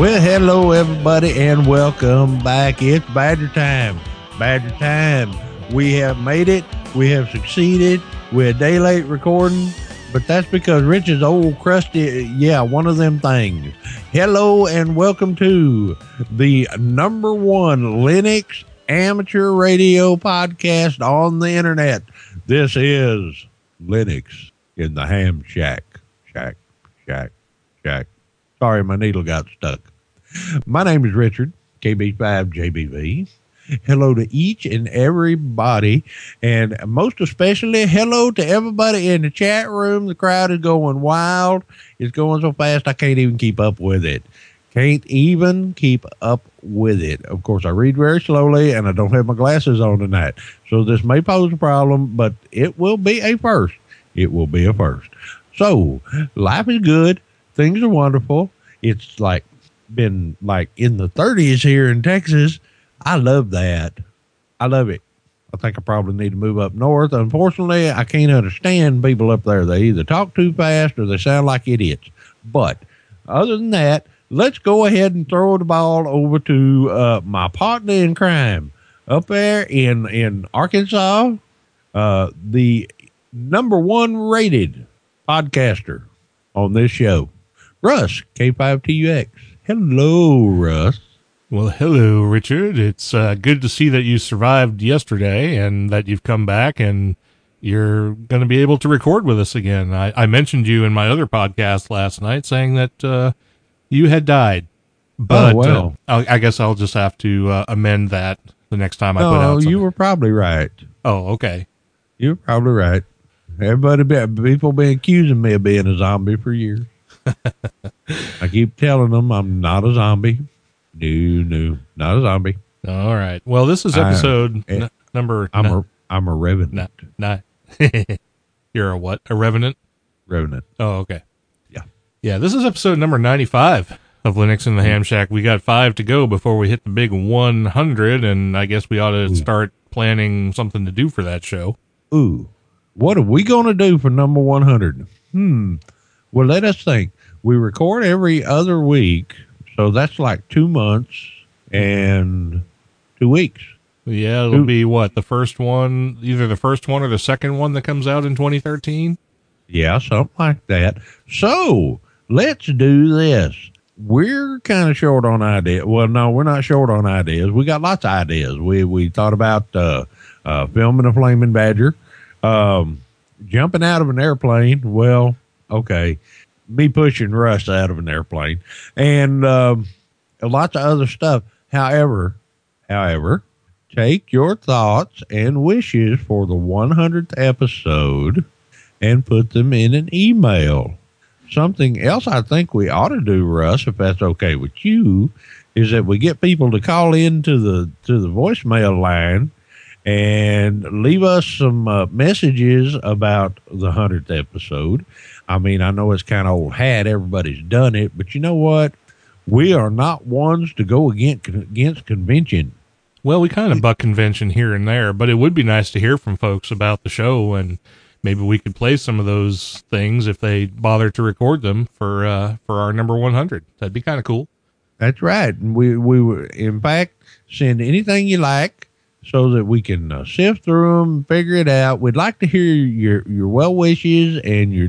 Well, hello, everybody, and welcome back. It's Badger time. Badger time. We have made it. We have succeeded. We're a day late recording, but that's because Rich is old, crusty. Yeah, one of them things. Hello, and welcome to the number one Linux amateur radio podcast on the internet. This is Linux in the Ham Shack. Shack. Sorry, my needle got stuck. My name is Richard, KB5JBV. Hello to each and everybody, and most especially, hello to everybody in the chat room. The crowd is going wild. It's going so fast, I can't even keep up with it. Of course, I read very slowly, and I don't have my glasses on tonight, so this may pose a problem, but it will be a first. So, life is good. Things are wonderful. It's like been like in the 30s here in Texas. I love that. I love it. I think I probably need to move up north. Unfortunately, I can't understand people up there. They either talk too fast or they sound like idiots. But other than that, let's go ahead and throw the ball over to my partner in crime up there in Arkansas, the number one rated podcaster on this show, Russ, K5TUX. Hello, Russ. Well, hello, Richard. It's good to see that you survived yesterday and that you've come back and you're going to be able to record with us again. I mentioned you in my other podcast last night saying that you had died. But well. I guess I'll just have to amend that the next time I put out something. You were probably right. Oh, okay. You were probably right. People been accusing me of being a zombie for years. I keep telling them I'm not a zombie. No, not a zombie. All right. Well, this is episode number. I'm a revenant. You're a what? A revenant? Revenant. Oh, okay. Yeah. Yeah. This is episode number 95 of Linux in the Ham Shack. We got 5 to go before we hit the big 100, and I guess we ought to start planning something to do for that show. Ooh, what are we going to do for number 100? Well, let us think. We record every other week, so that's like 2 months and 2 weeks. Yeah, it'll be what? The first one, either the first one or the second one that comes out in 2013? Yeah, something like that. So let's do this. We're kind of short on ideas. Well, no, we're not short on ideas. We got lots of ideas. We thought about filming a flaming badger, jumping out of an airplane. Well, okay, me pushing Russ out of an airplane, and lots of other stuff. However, take your thoughts and wishes for the 100th episode and put them in an email. Something else I think we ought to do, Russ, if that's okay with you, is that we get people to call in to the voicemail line and leave us some messages about the 100th episode. I mean, I know it's kind of old hat. Everybody's done it, but you know what? We are not ones to go against convention. Well, we kind of buck convention here and there, but it would be nice to hear from folks about the show, and maybe we could play some of those things if they bother to record them for our number 100. That'd be kind of cool. That's right. And we in fact, send anything you like so that we can sift through them, figure it out. We'd like to hear your well wishes and your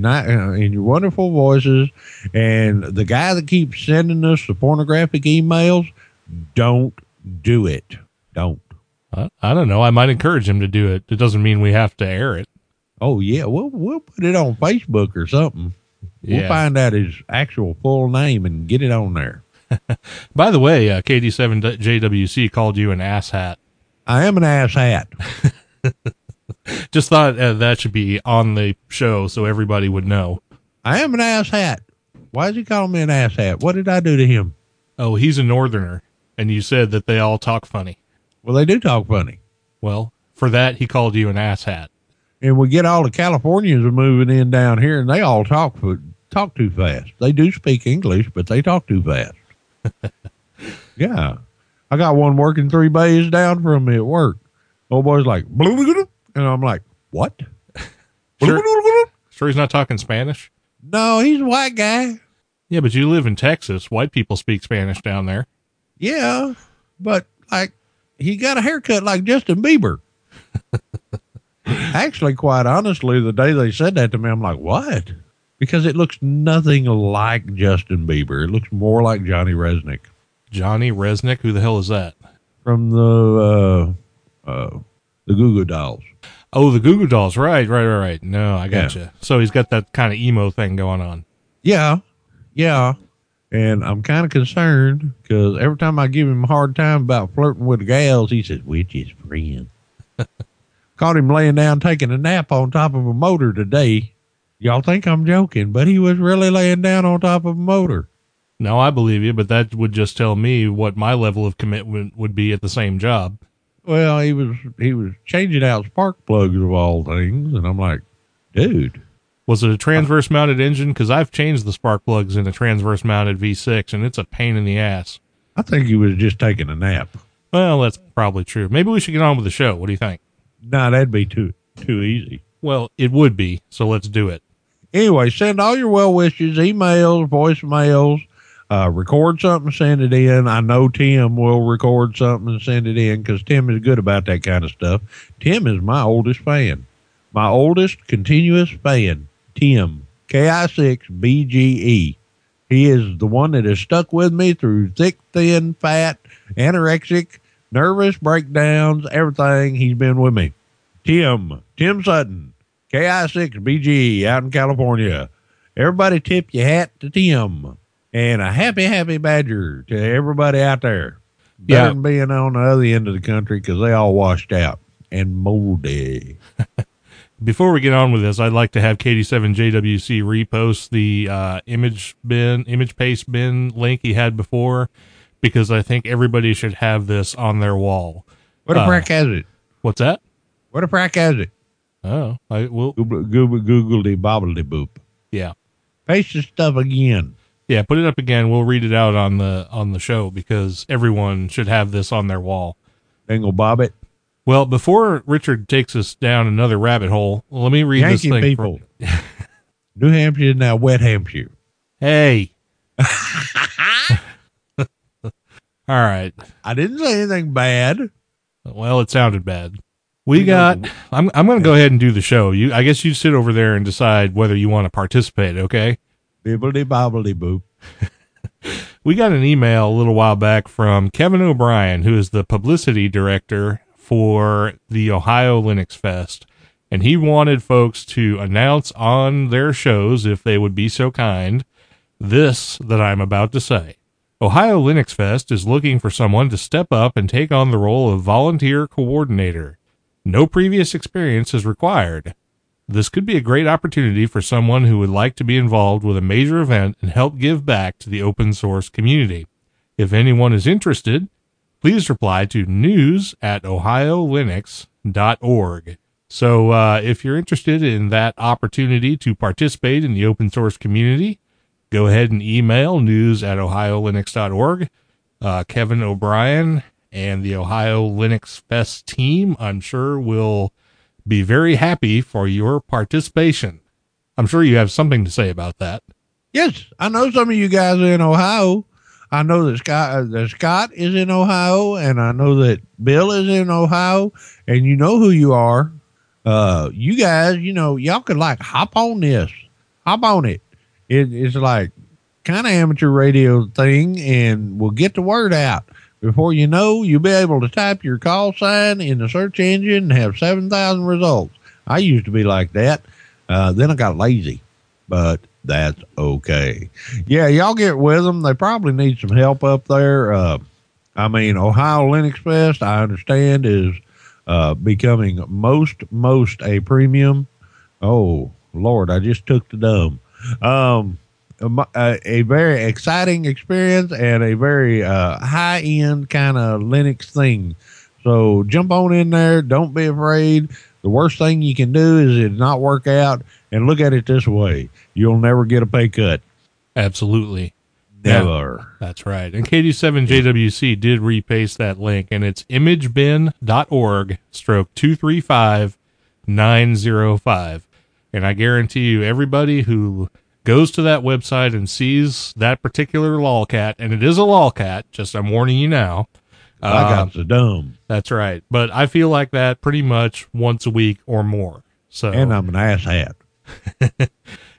wonderful voices. And the guy that keeps sending us the pornographic emails, don't do it. Don't. I don't know. I might encourage him to do it. It doesn't mean we have to air it. Oh yeah, we'll put it on Facebook or something. Yeah. We'll find out his actual full name and get it on there. By the way, KD7JWC called you an asshat. I am an asshat. Just thought that should be on the show so everybody would know. I am an asshat. Why is he calling me an asshat? What did I do to him? Oh, he's a northerner, and you said that they all talk funny. Well, they do talk funny. Well, for that, he called you an asshat. And we get all the Californians are moving in down here, and they all talk too fast. They do speak English, but they talk too fast. Yeah. I got one working 3 bays down from me at work. Old boy's like, and I'm like, what? Sure he's not talking Spanish? No, he's a white guy. Yeah, but you live in Texas. White people speak Spanish down there. Yeah, but like he got a haircut like Justin Bieber. Actually, quite honestly, the day they said that to me, I'm like, what? Because it looks nothing like Justin Bieber. It looks more like Johnny Resnick. Johnny Resnick? Who the hell is that? From the Goo Goo Dolls. Oh, the Goo Goo Dolls. Right. No, I gotcha. Yeah. So he's got that kind of emo thing going on. Yeah. And I'm kind of concerned because every time I give him a hard time about flirting with gals, he says, which is friend. Caught him laying down, taking a nap on top of a motor today. Y'all think I'm joking, but he was really laying down on top of a motor. No, I believe you, but that would just tell me what my level of commitment would be at the same job. Well, he was changing out spark plugs of all things. And I'm like, dude, was it a transverse mounted engine? 'Cause I've changed the spark plugs in a transverse mounted V6 and it's a pain in the ass. I think he was just taking a nap. Well, that's probably true. Maybe we should get on with the show. What do you think? No, that'd be too easy. Well, it would be. So let's do it. Anyway, send all your well wishes, emails, voicemails, record something, send it in. I know Tim will record something and send it in because Tim is good about that kind of stuff. Tim is my oldest fan, my oldest continuous fan, Tim, KI6BGE. He is the one that has stuck with me through thick, thin, fat, anorexic, nervous breakdowns, everything. He's been with me. Tim Sutton, KI6BGE out in California. Everybody tip your hat to Tim. And a happy, happy badger to everybody out there. Better than being on the other end of the country because they all washed out and moldy. Before we get on with this, I'd like to have KD7JWC repost the image paste bin link he had before, because I think everybody should have this on their wall. What a prick has it? What's that? What a prick has it? Oh, I will. Googledy bobbledy boop. Yeah. Paste the stuff again. Yeah. Put it up again. We'll read it out on the show because everyone should have this on their wall. Dingle bobbit. Well, before Richard takes us down another rabbit hole, let me read Yankee this thing. People. New Hampshire is now wet Hampshire. Hey. All right. I didn't say anything bad. Well, it sounded bad. I'm going to go ahead and do the show. I guess you sit over there and decide whether you want to participate. Okay. Bibbly bobbly boop. We got an email a little while back from Kevin O'Brien, who is the publicity director for the Ohio Linux Fest. And he wanted folks to announce on their shows, if they would be so kind, this that I'm about to say. Ohio Linux Fest is looking for someone to step up and take on the role of volunteer coordinator. No previous experience is required. This could be a great opportunity for someone who would like to be involved with a major event and help give back to the open source community. If anyone is interested, please reply to news@ohiolinux.org. So if you're interested in that opportunity to participate in the open source community, go ahead and email news@ohiolinux.org, Kevin O'Brien and the Ohio Linux Fest team, I'm sure, will be very happy for your participation. I'm sure you have something to say about that. Yes, I know some of you guys are in Ohio. I know that Scott is in Ohio, and I know that Bill is in Ohio, and you know who you are. You guys, you know, y'all could like hop on this, hop on it. It's like kind of amateur radio thing, and we'll get the word out. Before you know, you'll be able to type your call sign in the search engine and have 7,000 results. I used to be like that. Then I got lazy, but that's okay. Yeah, y'all get with them. They probably need some help up there. I mean, Ohio Linux Fest, I understand, is becoming most a premium. Oh, Lord, I just took the dumb. A very exciting experience and a very high-end kind of Linux thing. So jump on in there. Don't be afraid. The worst thing you can do is it not work out. And look at it this way. You'll never get a pay cut. Absolutely. Never. Yeah, that's right. And KD7JWC did repaste that link, and it's imagebin.org/235905. And I guarantee you, everybody who goes to that website and sees that particular lolcat, and it is a lolcat, just I'm warning you now. I got the dome. That's right. But I feel like that pretty much once a week or more. So, and I'm an asshat.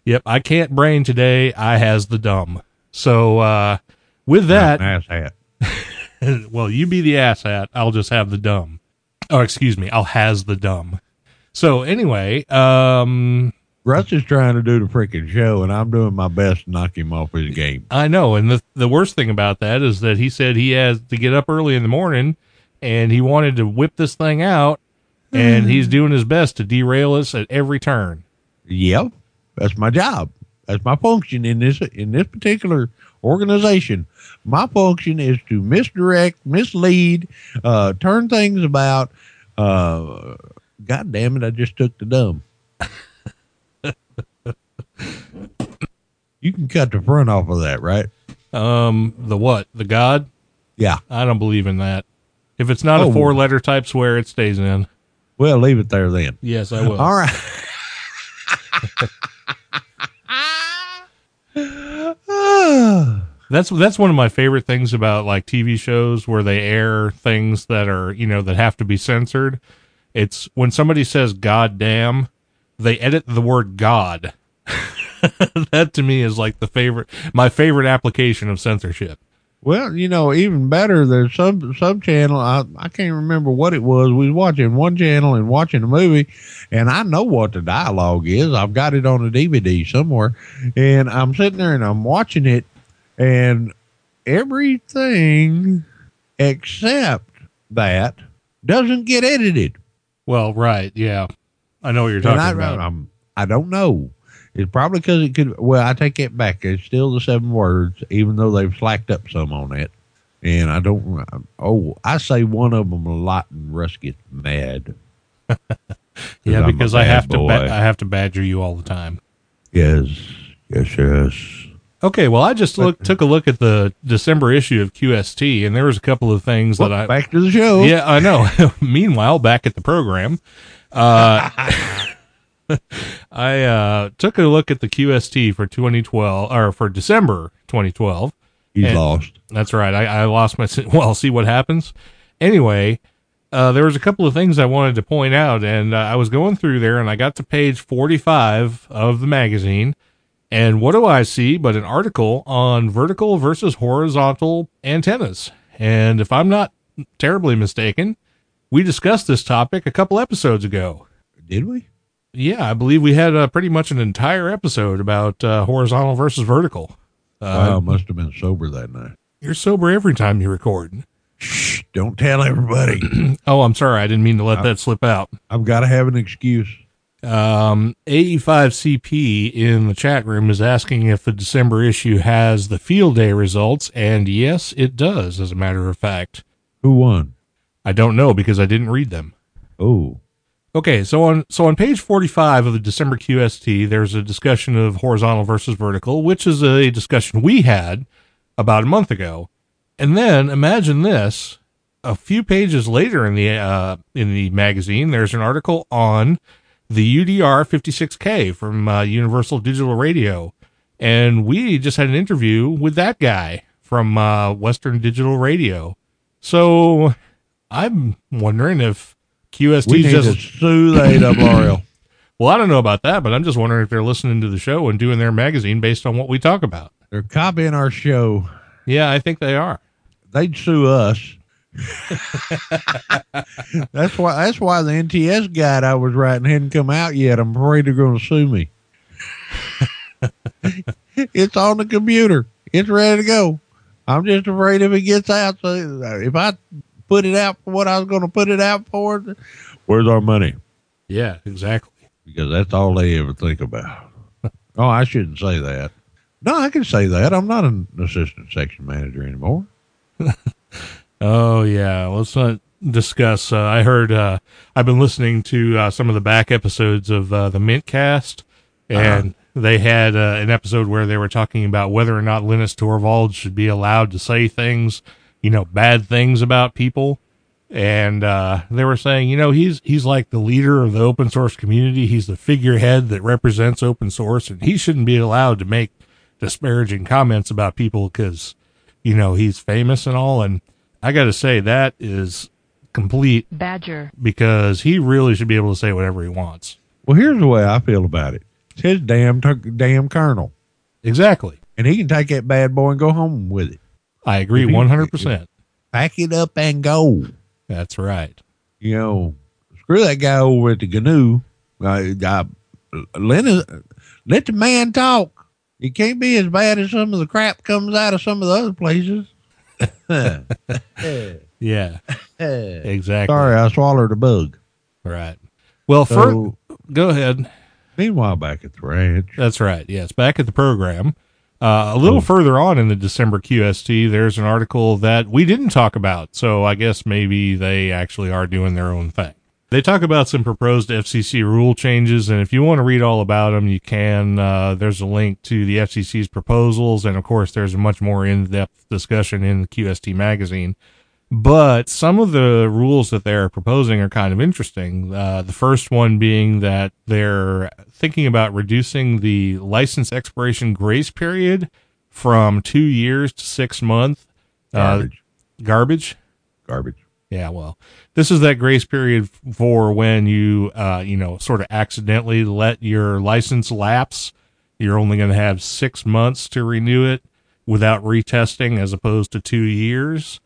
Yep. I can't brain today. I has the dumb. So, with that, an asshat. Well, you be the asshat. I'll just have the dumb. Oh, excuse me. I'll has the dumb. So anyway, Russ is trying to do the freaking show, and I'm doing my best to knock him off his game. I know, and the worst thing about that is that he said he has to get up early in the morning, and he wanted to whip this thing out, and he's doing his best to derail us at every turn. Yep, that's my job. That's my function in this particular organization. My function is to misdirect, mislead, turn things about. God damn it, I just took the dumb. You can cut the front off of that, right? The what? The God? Yeah. I don't believe in that. If it's not a four-letter type swear, it stays in. Well, leave it there then. Yes, I will. All right. That's one of my favorite things about like TV shows where they air things that are, you know, that have to be censored. It's when somebody says God damn, they edit the word God. That to me is like my favorite application of censorship. Well, you know, even better, there's some channel. I can't remember what it was. We was watching one channel and watching a movie, and I know what the dialogue is. I've got it on a DVD somewhere, and I'm sitting there and I'm watching it, and everything except that doesn't get edited. Well, right. Yeah. I know what you're talking about. I don't know. It's probably because it could. Well, I take it back. It's still the 7 words, even though they've slacked up some on it. And I don't. I say one of them a lot, and Russ gets mad. Yeah, because I have to badger you all the time. Yes. Okay, well, I just took a look at the December issue of QST, and there was a couple of things that back to the show. Yeah, I know. Meanwhile, back at the program. I took a look at the QST for 2012 or for December 2012. He's lost. That's right. I lost my. Well, see what happens. Anyway, there was a couple of things I wanted to point out, and I was going through there, and I got to page 45 of the magazine, and what do I see but an article on vertical versus horizontal antennas? And if I'm not terribly mistaken, we discussed this topic a couple episodes ago. Did we? Yeah, I believe we had pretty much an entire episode about horizontal versus vertical. Wow, must have been sober that night. You're sober every time you record. Shh, don't tell everybody. Oh, I'm sorry. I didn't mean to let that slip out. I've got to have an excuse. AE5CP in the chat room is asking if the December issue has the field day results, and yes, it does, as a matter of fact. Who won? I don't know because I didn't read them. Oh. Okay, so on page 45 of the December QST, there's a discussion of horizontal versus vertical, which is a discussion we had about a month ago. And then imagine this: a few pages later in the magazine, there's an article on the UDR 56K from Universal Digital Radio, and we just had an interview with that guy from Western Digital Radio. So I'm wondering if QST just sue the ARRL. Well, I don't know about that, but I'm just wondering if they're listening to the show and doing their magazine based on what we talk about. They're copying our show. Yeah, I think they are. They'd sue us. That's why the NTS guide I was writing hadn't come out yet. I'm afraid they're going to sue me. It's on the computer. It's ready to go. I'm just afraid if it gets out. So if I put it out for what I was going to put it out for, where's our money? Yeah, exactly. Because that's all they ever think about. Oh, I shouldn't say that. No, I can say that. I'm not an assistant section manager anymore. Oh, yeah. Let's not discuss. I heard, I've been listening to some of the back episodes of the Mintcast, and they had an episode where they were talking about whether or not Linus Torvalds should be allowed to say things, you know, bad things about people. And they were saying, you know, he's like the leader of the open source community. He's the figurehead that represents open source, and he shouldn't be allowed to make disparaging comments about people because, you know, he's famous and all. And I got to say, that is complete badger, because he really should be able to say whatever he wants. Well, here's the way I feel about it. It's his damn colonel. Exactly. And he can take that bad boy and go home with it. I agree 100%. Pack it up and go. That's right. You know, screw that guy over at the GNU. Let the man talk. He can't be as bad as some of the crap comes out of some of the other places. Yeah, exactly. Sorry, I swallowed a bug. Right. Well, so, go ahead. Meanwhile, back at the ranch. That's right. Yes, back at the program. A little further on in the December QST, there's an article that we didn't talk about, so I guess maybe they actually are doing their own thing. They talk about some proposed FCC rule changes, and if you want to read all about them, you can. There's a link to the FCC's proposals, and of course, there's a much more in-depth discussion in the QST magazine. But some of the rules that they're proposing are kind of interesting. The first one being that they're thinking about reducing the license expiration grace period from 2 years to 6 months. Garbage. Yeah, well, this is that grace period for when you, you know, sort of accidentally let your license lapse. You're only going to have 6 months to renew it without retesting, as opposed to 2 years.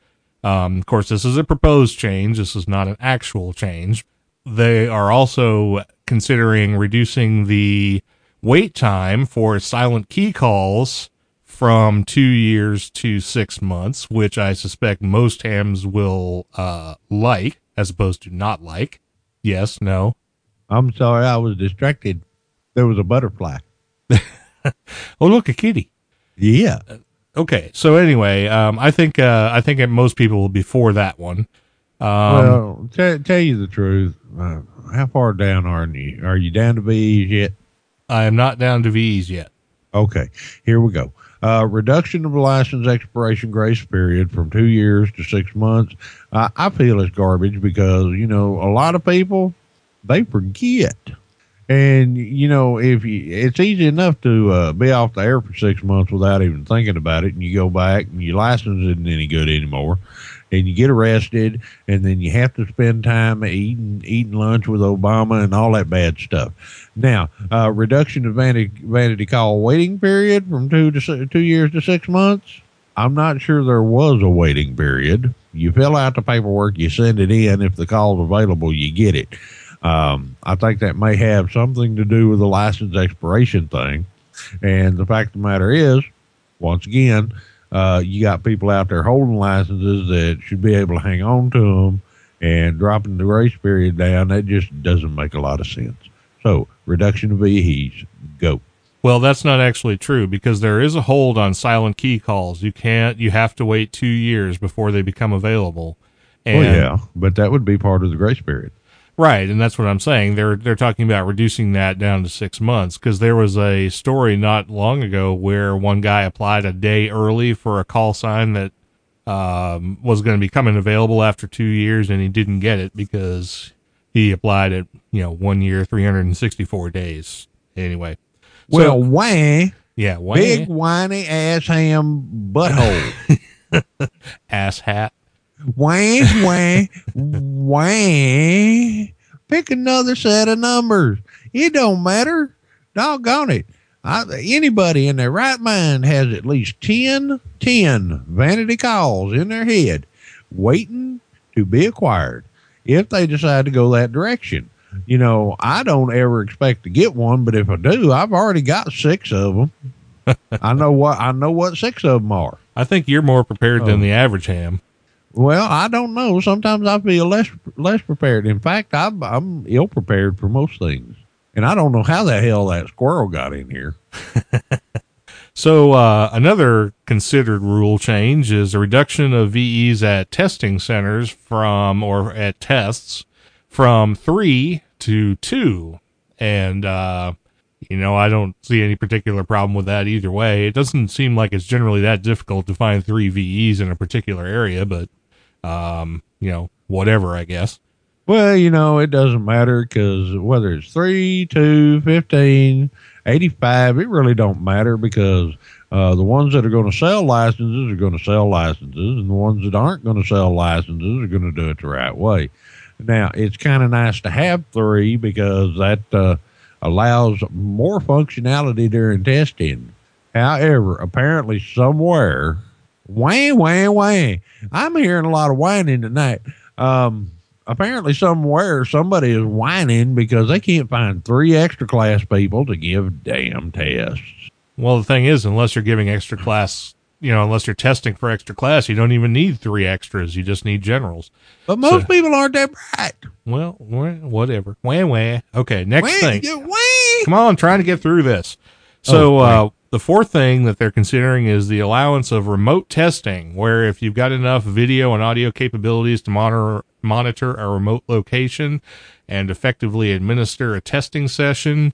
Of course, this is a proposed change. This is not an actual change. They are also considering reducing the wait time for silent key calls from 2 years to 6 months, which I suspect most hams will like, as opposed to not like. Yes, no. I'm sorry, I was distracted. There was a butterfly. Oh, look, a kitty. Yeah. Okay, so anyway, I think most people will be for that one. Well, tell you the truth, how far down are you? Are you down to VEs yet? I am not down to VEs yet. Okay, here we go. Reduction of license expiration grace period from 2 years to 6 months. I feel it's garbage because, you know, a lot of people, they forget. And, you know, it's easy enough to be off the air for 6 months without even thinking about it. And you go back and your license isn't any good anymore. And you get arrested, and then you have to spend time eating lunch with Obama and all that bad stuff. Now, reduction of vanity call waiting period from 2 years to 6 months. I'm not sure there was a waiting period. You fill out the paperwork, you send it in. If the call's available, you get it. I think that may have something to do with the license expiration thing. And the fact of the matter is, once again, you got people out there holding licenses that should be able to hang on to them, and dropping the grace period down, that just doesn't make a lot of sense. So reduction of VEs, go. Well, that's not actually true, because there is a hold on silent key calls. You have to wait 2 years before they become available. And yeah, but that would be part of the grace period. Right, and that's what I'm saying. They're talking about reducing that down to 6 months, because there was a story not long ago where one guy applied a day early for a call sign that was going to be coming available after 2 years, and he didn't get it because he applied at 1 year, 364 days. Anyway, well, so, why? Yeah. Whiny. Big whiny ass ham butthole. Ass hat. Wang, wang, wang. Pick another set of numbers. It don't matter. Doggone it. Anybody in their right mind has at least 10 vanity calls in their head waiting to be acquired if they decide to go that direction. You know, I don't ever expect to get one, but if I do, I've already got 6 of them. I know what 6 of them are. I think you're more prepared than the average ham. Well, I don't know. Sometimes I feel less prepared. In fact, I'm ill prepared for most things. And I don't know how the hell that squirrel got in here. So another considered rule change is the reduction of VEs at testing centers at tests from 3 to 2. And, I don't see any particular problem with that either way. It doesn't seem like it's generally that difficult to find 3 VEs in a particular area, but, whatever, I guess. Well, it doesn't matter because whether it's 3, 2, 15, 85, it really don't matter because the ones that are going to sell licenses are going to sell licenses, and the ones that aren't going to sell licenses are going to do it the right way. Now, it's kind of nice to have 3 because that allows more functionality during testing. However, apparently somewhere, whang, whang, whang. I'm hearing a lot of whining tonight. Apparently somewhere somebody is whining because they can't find 3 extra class people to give damn tests. Well, the thing is, unless you're giving extra class, unless you're testing for extra class, you don't even need 3 extras. You just need generals. But most people aren't that bright. Well, whatever. Wah, wah. Okay, next thing. Come on, I'm trying to get through this. So the fourth thing that they're considering is the allowance of remote testing, where if you've got enough video and audio capabilities to monitor a remote location and effectively administer a testing session,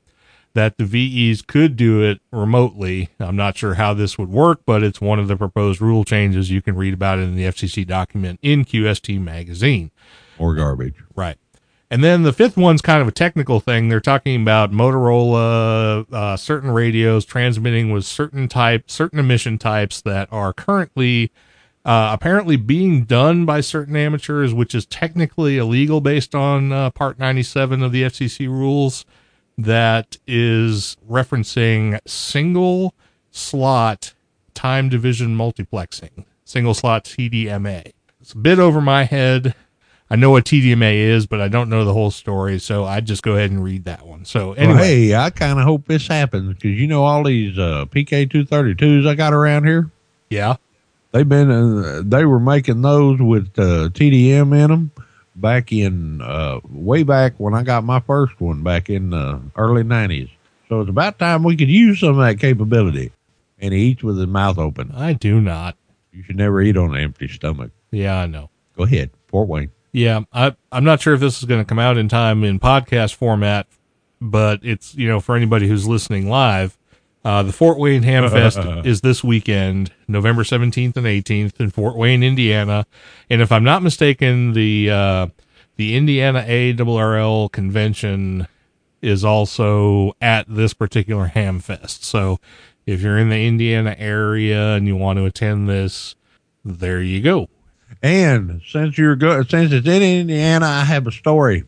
that the VEs could do it remotely. I'm not sure how this would work, but it's one of the proposed rule changes. You can read about it in the FCC document in QST magazine. Or garbage. Right. And then the fifth one's kind of a technical thing. They're talking about Motorola, certain radios transmitting with certain emission types that are currently apparently being done by certain amateurs, which is technically illegal based on Part 97 of the FCC rules. That is referencing single slot time division multiplexing, single slot TDMA. It's a bit over my head. I know what TDMA is, but I don't know the whole story, so I just go ahead and read that one. So anyway, well, hey, I kind of hope this happens because all these PK232s I got around here. Yeah, they were making those with TDM in them back in way back when I got my first one back in the early 90s. So it's about time we could use some of that capability. And he eats with his mouth open. I do not. You should never eat on an empty stomach. Yeah, I know. Go ahead, Fort Wayne. Yeah, I'm not sure if this is going to come out in time in podcast format, but it's, for anybody who's listening live, the Fort Wayne Ham Fest is this weekend, November 17th and 18th in Fort Wayne, Indiana. And if I'm not mistaken, the Indiana ARRL convention is also at this particular Ham Fest. So if you're in the Indiana area and you want to attend this, there you go. And since it's in Indiana, I have a story.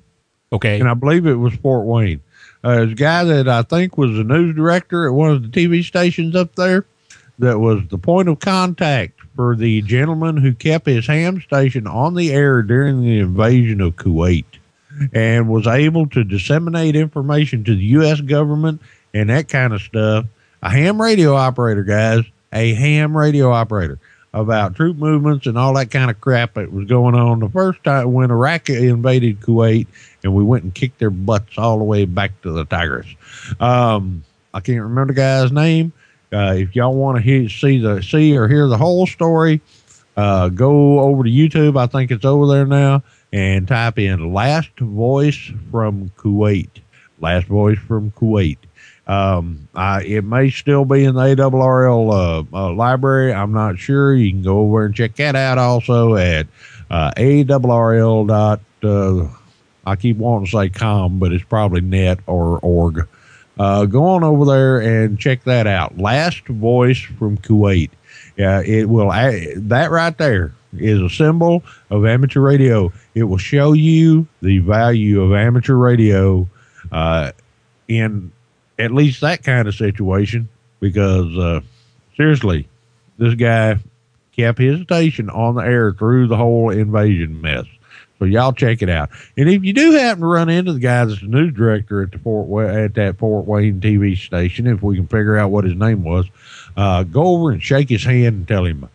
Okay. And I believe it was Fort Wayne. This guy that I think was the news director at one of the TV stations up there that was the point of contact for the gentleman who kept his ham station on the air during the invasion of Kuwait and was able to disseminate information to the U.S. government and that kind of stuff. A ham radio operator, guys, a ham radio operator about troop movements and all that kind of crap that was going on the first time when Iraq invaded Kuwait. And we went and kicked their butts all the way back to the Tigris. I can't remember the guy's name. If y'all want to see or hear the whole story, go over to YouTube. I think it's over there now. And type in Last Voice from Kuwait. Last Voice from Kuwait. It may still be in the ARRL library. I'm not sure. You can go over and check that out also at ARRL.com. I keep wanting to say com, but it's probably net or org. Go on over there and check that out. Last voice from Kuwait. It will, that right there is a symbol of amateur radio. It will show you the value of amateur radio in at least that kind of situation, because seriously, this guy kept his station on the air through the whole invasion mess. So y'all check it out. And if you do happen to run into the guy that's the news director at the Fort Wayne TV station, if we can figure out what his name was, go over and shake his hand and tell him,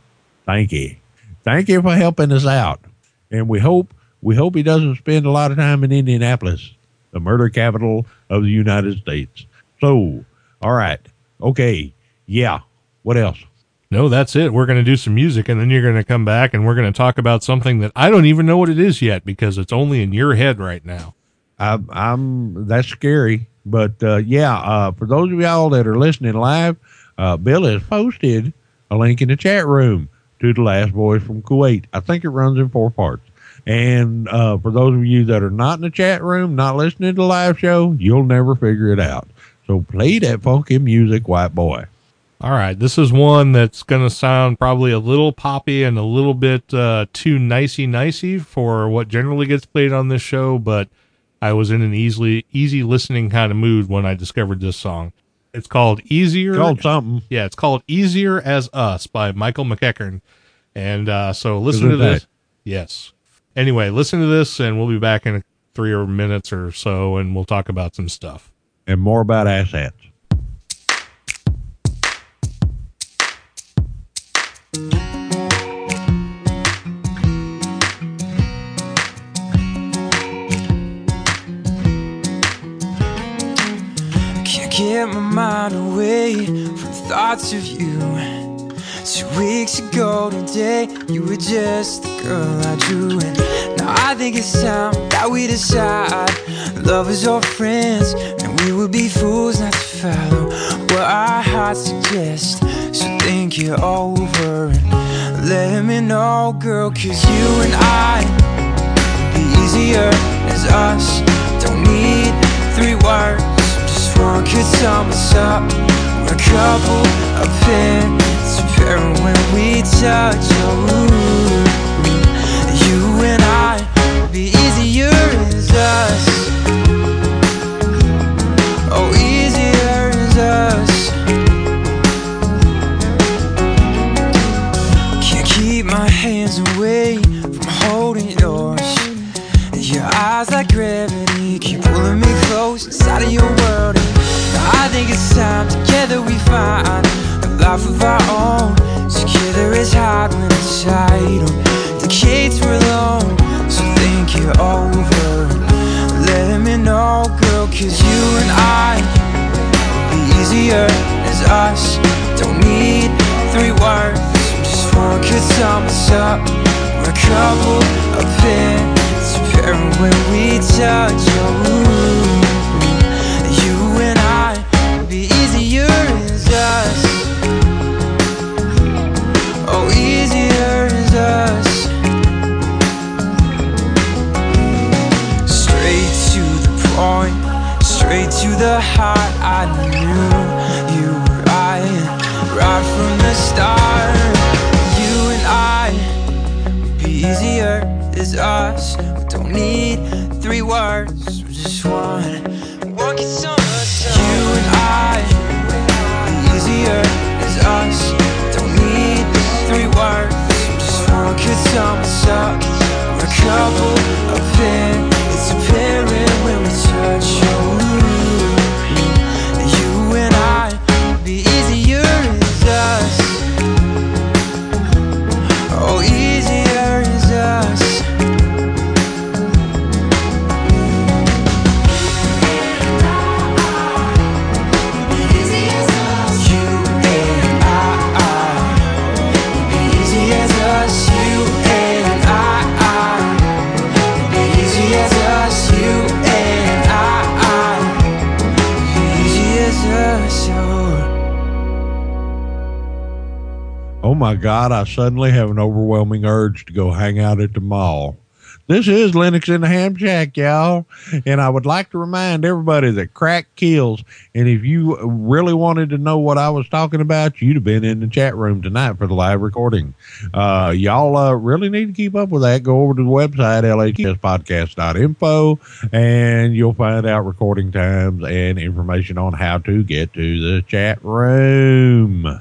thank you. Thank you for helping us out. And we hope he doesn't spend a lot of time in Indianapolis, the murder capital of the United States. So, all right. Okay. Yeah. What else? No, that's it. We're going to do some music, and then you're going to come back, and we're going to talk about something that I don't even know what it is yet, because it's only in your head right now. That's scary. But, for those of y'all that are listening live, Bill has posted a link in the chat room to The Last Voice from Kuwait. I think it runs in 4 parts. And for those of you that are not in the chat room, not listening to the live show, you'll never figure it out. So play that funky music, white boy. All right, this is one that's going to sound probably a little poppy and a little bit too nicey-nicey for what generally gets played on this show, but I was in an easy listening kind of mood when I discovered this song. It's called Easier. It's called something. Yeah, it's called Easier As Us by Michael McEachern. And so listen to this. Yes. Anyway, listen to this, and we'll be back in 3 minutes or so, and we'll talk about some stuff. And more about assets. Get my mind away from thoughts of you. 2 weeks ago today, you were just the girl I drew. And now I think it's time that we decide, lovers or friends, and we would be fools not to follow what our hearts suggest. So think it over and let me know, girl, 'cause you and I be easier as us. Don't need 3 words. One could sum us up. We're a couple of pins to pair when we touch. Ooh, you and I will be easier as us. Oh, easier as us. Can't keep my hands away from holding yours. Your eyes like gravity keep pulling me close inside of your world. I think it's time together we find a life of our own. Together it's hard when it's tight. Decades we're alone, so think it over. Let me know, girl, 'cause you and I be easier as us. Don't need 3 words. Just one could sum us up. We're a couple of pins pairing when we touch. Ooh. Us. Oh, easier is us. Straight to the point, straight to the heart. I knew you were right from the start. You and I would be easier as us. We don't need 3 words, we're just one. One can sum us up. You and I. Easier as us. Don't need 3 words. Just one could sum us up. We're a couple of pins. It's apparent when we touch. Ooh, you and I would be easier as us. Oh, easier as us. Oh my God, I suddenly have an overwhelming urge to go hang out at the mall. This is Linux in the Ham Shack, y'all. And I would like to remind everybody that crack kills. And if you really wanted to know what I was talking about, you'd have been in the chat room tonight for the live recording. Y'all really need to keep up with that. Go over to the website, LHSpodcast.info, and you'll find out recording times and information on how to get to the chat room.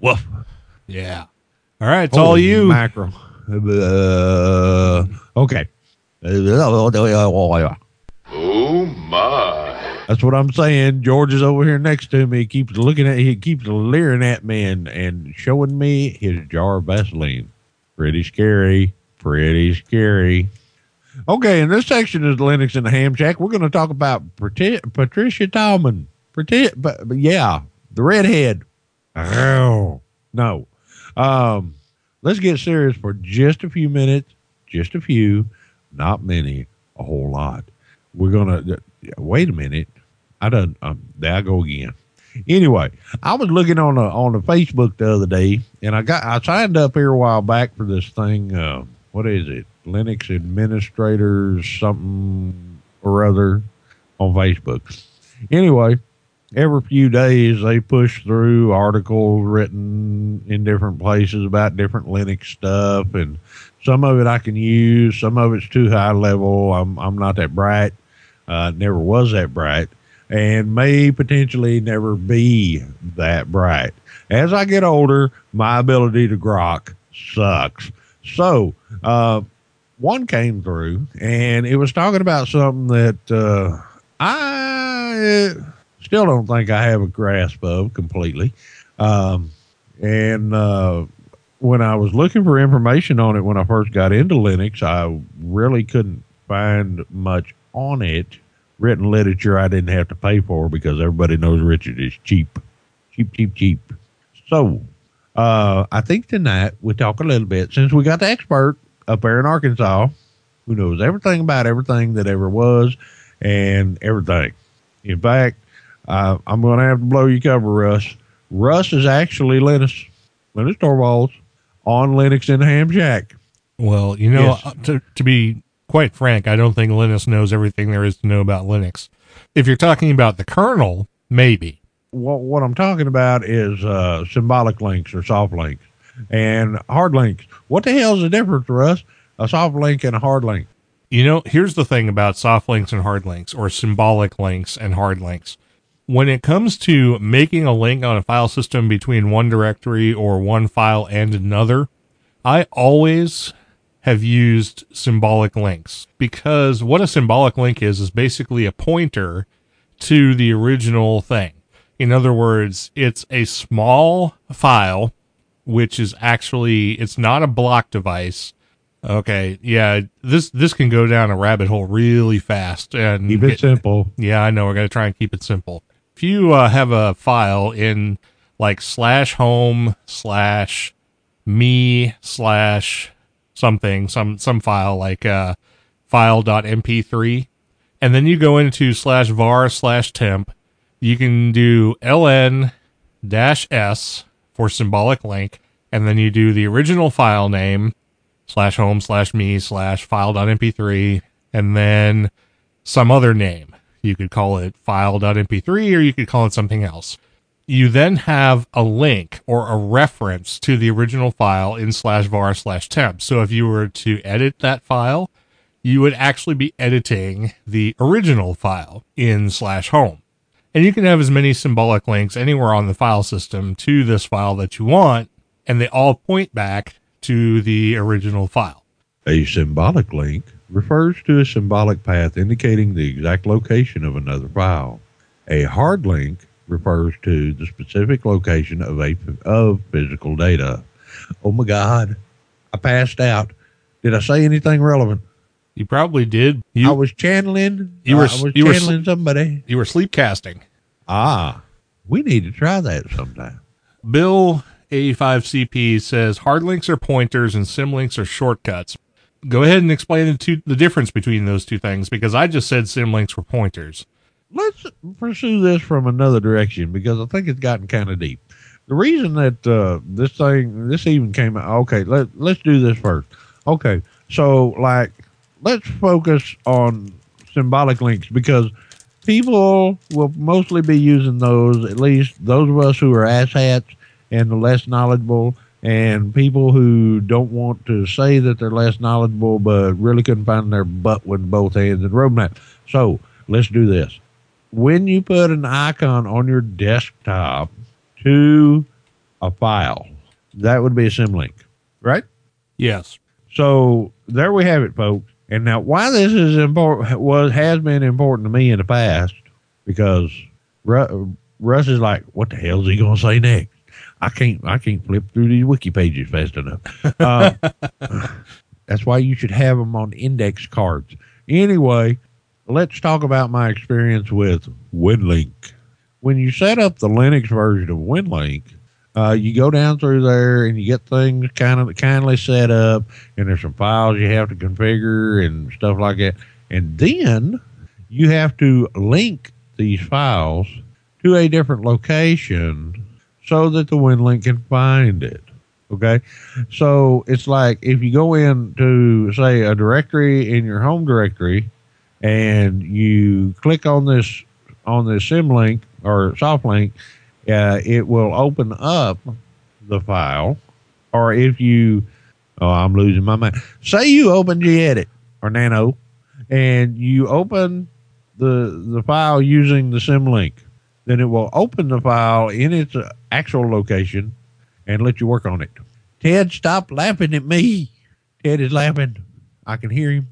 Woof. Yeah. All right, it's all you. Mackerel. Okay. Oh my! That's what I'm saying. George is over here next to me. He keeps looking at. He keeps leering at me and showing me his jar of Vaseline. Pretty scary. Pretty scary. Okay, and this section is Linux in the Ham Shack. We're going to talk about Patricia Tallman. Yeah, the redhead. Oh no. Let's get serious for just a few minutes, not many, a whole lot. We're going to wait a minute. There I go again. Anyway, I was looking on the Facebook the other day, and I signed up here a while back for this thing. What is it? Linux administrators, something or other on Facebook. Anyway, every few days, they push through articles written in different places about different Linux stuff, and some of it I can use, some of it's too high level. I'm not that bright, never was that bright, and may potentially never be that bright. As I get older, my ability to grok sucks. So, one came through, and it was talking about something that I still don't think I have a grasp of completely. When I was looking for information on it when I first got into Linux, I really couldn't find much on it. Written literature I didn't have to pay for because everybody knows Richard is cheap. Cheap. So I think tonight we'll talk a little bit. Since we got the expert up there in Arkansas, who knows everything about everything that ever was and everything. In fact, I'm going to have to blow your cover, Russ. Russ is actually Linus Torvalds on Linux in the Ham Shack. Well, you know, yes. To be quite frank, I don't think Linus knows everything there is to know about Linux. If you're talking about the kernel, maybe. Well, what I'm talking about is symbolic links or soft links and hard links. What the hell is the difference, Russ? A soft link and a hard link. You know, here's the thing about soft links and hard links, or symbolic links and hard links. When it comes to making a link on a file system between one directory or one file and another, I always have used symbolic links, because what a symbolic link is basically a pointer to the original thing. In other words, it's a small file, which is actually, it's not a block device. Okay, yeah, this can go down a rabbit hole really fast. And keep it simple. Yeah, I know, we're going to try and keep it simple. If you have a file in like /home/me/something, some file like file.mp3, and then you go into /var/temp, you can do ln -s for symbolic link, and then you do the original file name /home/me/file.mp3, and then some other name. You could call it file.mp3, or you could call it something else. You then have a link or a reference to the original file in /var/temp. So if you were to edit that file, you would actually be editing the original file in /home. And you can have as many symbolic links anywhere on the file system to this file that you want, and they all point back to the original file. A symbolic link refers to a symbolic path indicating the exact location of another file. A hard link refers to the specific location of physical data. Oh my God, I passed out. Did I say anything relevant? You probably did. I was channeling. I was channeling somebody. You were sleepcasting. Ah, we need to try that sometime. Bill A5CP says hard links are pointers and sim links are shortcuts. Go ahead and explain the difference between those two things, because I just said sim links were pointers. Let's pursue this from another direction, because I think it's gotten kind of deep. The reason that this even came out, okay, let's do this first. Okay, so like let's focus on symbolic links because people will mostly be using those, at least those of us who are asshats and the less knowledgeable, and people who don't want to say that they're less knowledgeable but really couldn't find their butt with both hands in the roadmap. So let's do this. When you put an icon on your desktop to a file, that would be a symlink, right? Yes. So there we have it, folks. And now why this is important has been important to me in the past, because Russ is like, what the hell is he going to say next? I can't flip through these wiki pages fast enough. That's why you should have them on index cards. Anyway, let's talk about my experience with WinLink. When you set up the Linux version of WinLink, you go down through there and you get things kindly set up, and there's some files you have to configure and stuff like that. And then you have to link these files to a different location so that the WinLink can find it. Okay. So it's like if you go into, say, a directory in your home directory and you click on this symlink or soft link, it will open up the file. Or if you, I'm losing my mind. Say you open gedit or nano and you open the file using the symlink, then it will open the file in its actual location and let you work on it. Ted, stop laughing at me. Ted is laughing. I can hear him.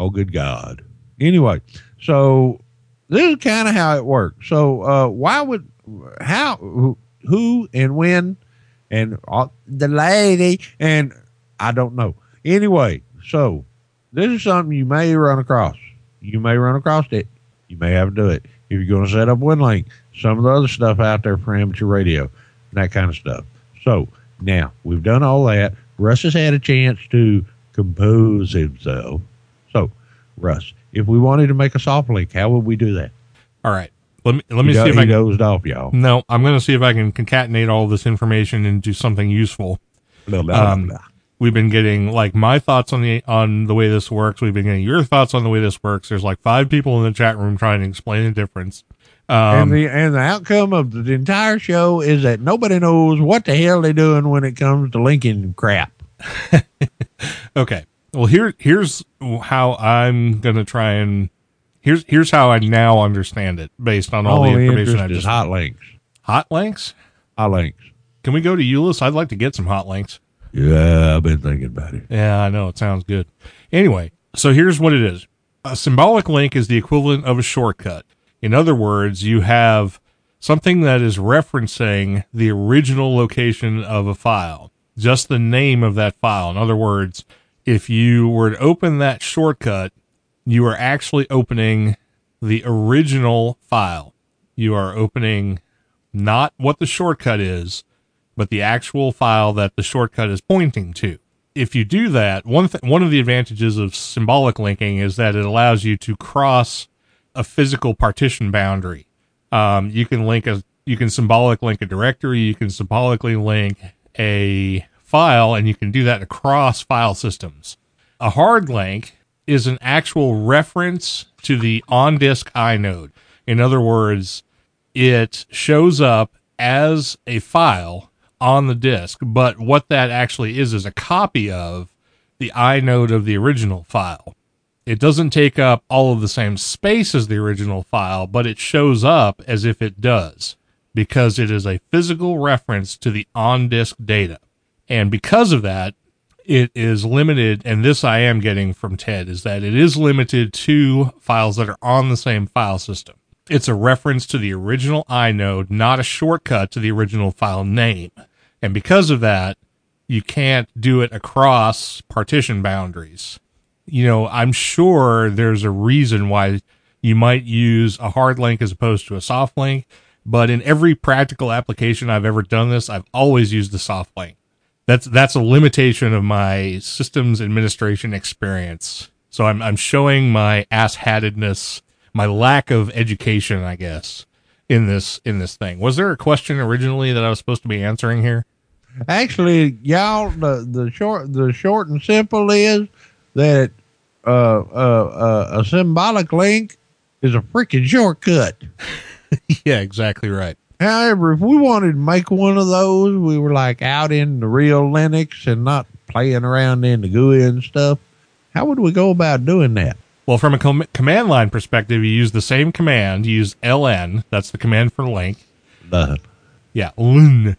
Oh, good God. Anyway, so this is kind of how it works. So who and when and the lady, and I don't know. Anyway, so this is something you may run across. You may run across it. You may have to do it. If you're going to set up WinLink, some of the other stuff out there for amateur radio, that kind of stuff. So now we've done all that. Russ has had a chance to compose himself. So Russ, if we wanted to make a soft link, how would we do that? All right. Let me see if I dozed off, y'all. No, I'm going to see if I can concatenate all this information into something useful. Blah, blah, blah. We've been getting like my thoughts on the way this works. We've been getting your thoughts on the way this works. There's like 5 people in the chat room trying to explain the difference. And the outcome of the entire show is that nobody knows what the hell they're doing when it comes to linking crap. Okay. Well, here's how I'm going to try and here's how I now understand it based on all the information I just hot links. Hot links? Hot links. Can we go to Ulysses? I'd like to get some hot links. Yeah, I've been thinking about it. Yeah, I know. It sounds good. Anyway, so here's what it is. A symbolic link is the equivalent of a shortcut. In other words, you have something that is referencing the original location of a file, just the name of that file. In other words, if you were to open that shortcut, you are actually opening the original file. You are opening not what the shortcut is, but the actual file that the shortcut is pointing to. If you do that, one of the advantages of symbolic linking is that it allows you to cross a physical partition boundary. You can symbolic link a directory, you can symbolically link a file, and you can do that across file systems. A hard link is an actual reference to the on-disk inode. In other words, it shows up as a file on the disk, but what that actually is a copy of the inode of the original file. It doesn't take up all of the same space as the original file, but it shows up as if it does because it is a physical reference to the on-disk data. And because of that, it is limited, and this I am getting from Ted, is that it is limited to files that are on the same file system. It's a reference to the original inode, not a shortcut to the original file name. And because of that, you can't do it across partition boundaries. You know, I'm sure there's a reason why you might use a hard link as opposed to a soft link, but in every practical application I've ever done this, I've always used the soft link. That's a limitation of my systems administration experience. So I'm showing my ass-hattedness, my lack of education, I guess, in this thing. Was there a question originally that I was supposed to be answering here? Actually, y'all, the short and simple is that a symbolic link is a freaking shortcut. Yeah, exactly right. However, if we wanted to make one of those, we were like out in the real Linux and not playing around in the GUI and stuff. How would we go about doing that? Well, from a command line perspective, you use the same command. You use ln. That's the command for link. Yeah, ln.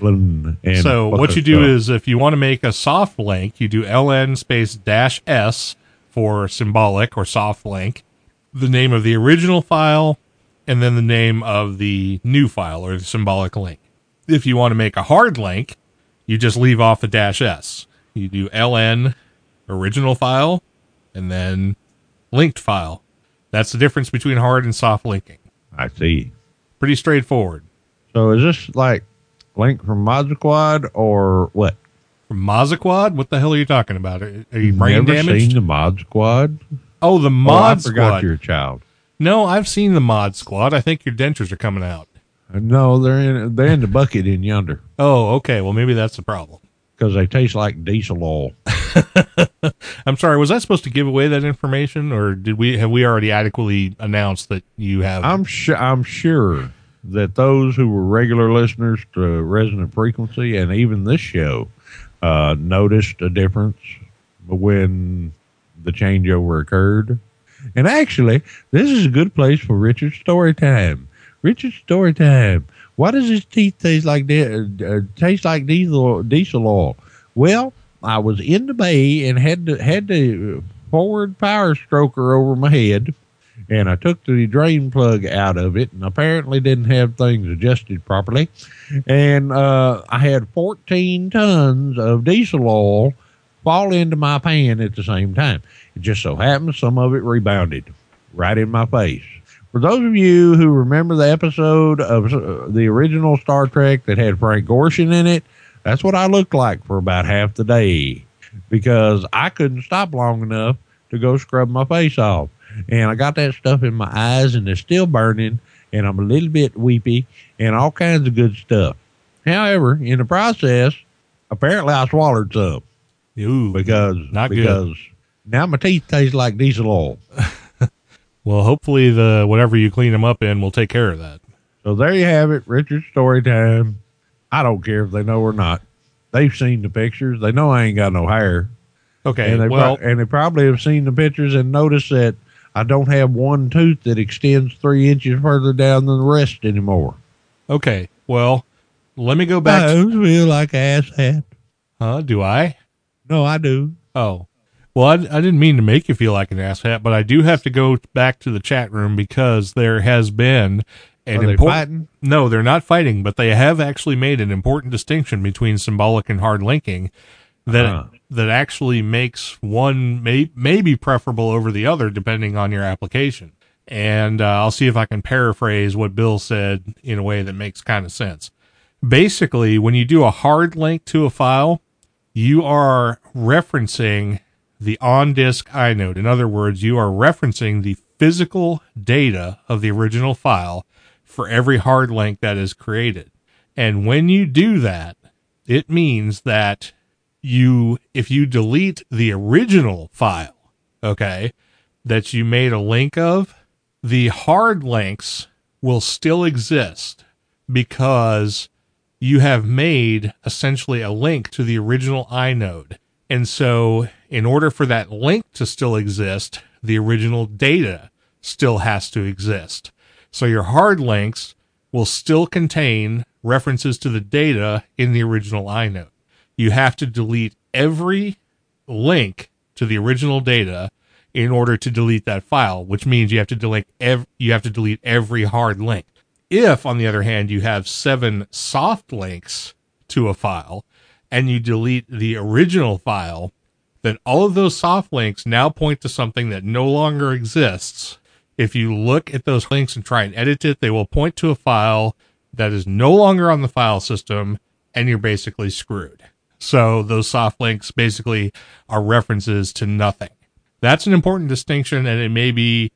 And so what you do is if you want to make a soft link, you do ln space dash s for symbolic or soft link, the name of the original file, and then the name of the new file or the symbolic link. If you want to make a hard link, you just leave off the dash s. You do ln original file and then linked file. That's the difference between hard and soft linking. I see. Pretty straightforward. So is this like link from Mozaquad or what? From Mozaquad? What the hell are you talking about? Are you brain damaged? Never seen the Mod Squad? Oh, the Mod Squad. I forgot you're a child. No, I've seen the Mod Squad. I think your dentures are coming out. No, they're in the bucket in yonder. Oh, okay. Well, maybe that's the problem. Because they taste like diesel oil. I'm sorry. Was I supposed to give away that information, or have we already adequately announced that you have? I'm sure that those who were regular listeners to Resonant Frequency and even this show noticed a difference when the changeover occurred. And actually, this is a good place for Richard's story time. Richard's story time. Why does his teeth taste like diesel oil? Well, I was in the bay and had the forward power stroker over my head, and I took the drain plug out of it, and apparently didn't have things adjusted properly. And I had 14 tons of diesel oil fall into my pan at the same time. It just so happened some of it rebounded right in my face. For those of you who remember the episode of the original Star Trek that had Frank Gorshin in it, that's what I looked like for about half the day because I couldn't stop long enough to go scrub my face off. And I got that stuff in my eyes and they're still burning and I'm a little bit weepy and all kinds of good stuff. However, in the process, apparently I swallowed some. Ooh, because now my teeth taste like diesel oil. Well, hopefully whatever you clean them up in will take care of that. So there you have it, Richard's story time. I don't care if they know or not. They've seen the pictures. They know I ain't got no hair. Okay. And they probably have seen the pictures and noticed that I don't have one tooth that extends 3 inches further down than the rest anymore. Okay. Well, let me go back. I feel like an asshat. Huh? Do I? No, I do. Oh, well, I didn't mean to make you feel like an asshat, but I do have to go back to the chat room because there has been an important. No, they're not fighting, but they have actually made an important distinction between symbolic and hard linking that actually makes one maybe preferable over the other depending on your application. And I'll see if I can paraphrase what Bill said in a way that makes kind of sense. Basically, when you do a hard link to a file, you are referencing the on-disk inode. In other words, you are referencing the physical data of the original file for every hard link that is created. And when you do that, it means that if you delete the original file, okay, that you made a link of, the hard links will still exist because you have made essentially a link to the original inode. And so in order for that link to still exist, the original data still has to exist. So your hard links will still contain references to the data in the original inode. You have to delete every link to the original data in order to delete that file, which means you have to delete every hard link. If, on the other hand, you have 7 soft links to a file and you delete the original file, then all of those soft links now point to something that no longer exists. If you look at those links and try and edit it, they will point to a file that is no longer on the file system, and you're basically screwed. So those soft links basically are references to nothing. That's an important distinction, and it may be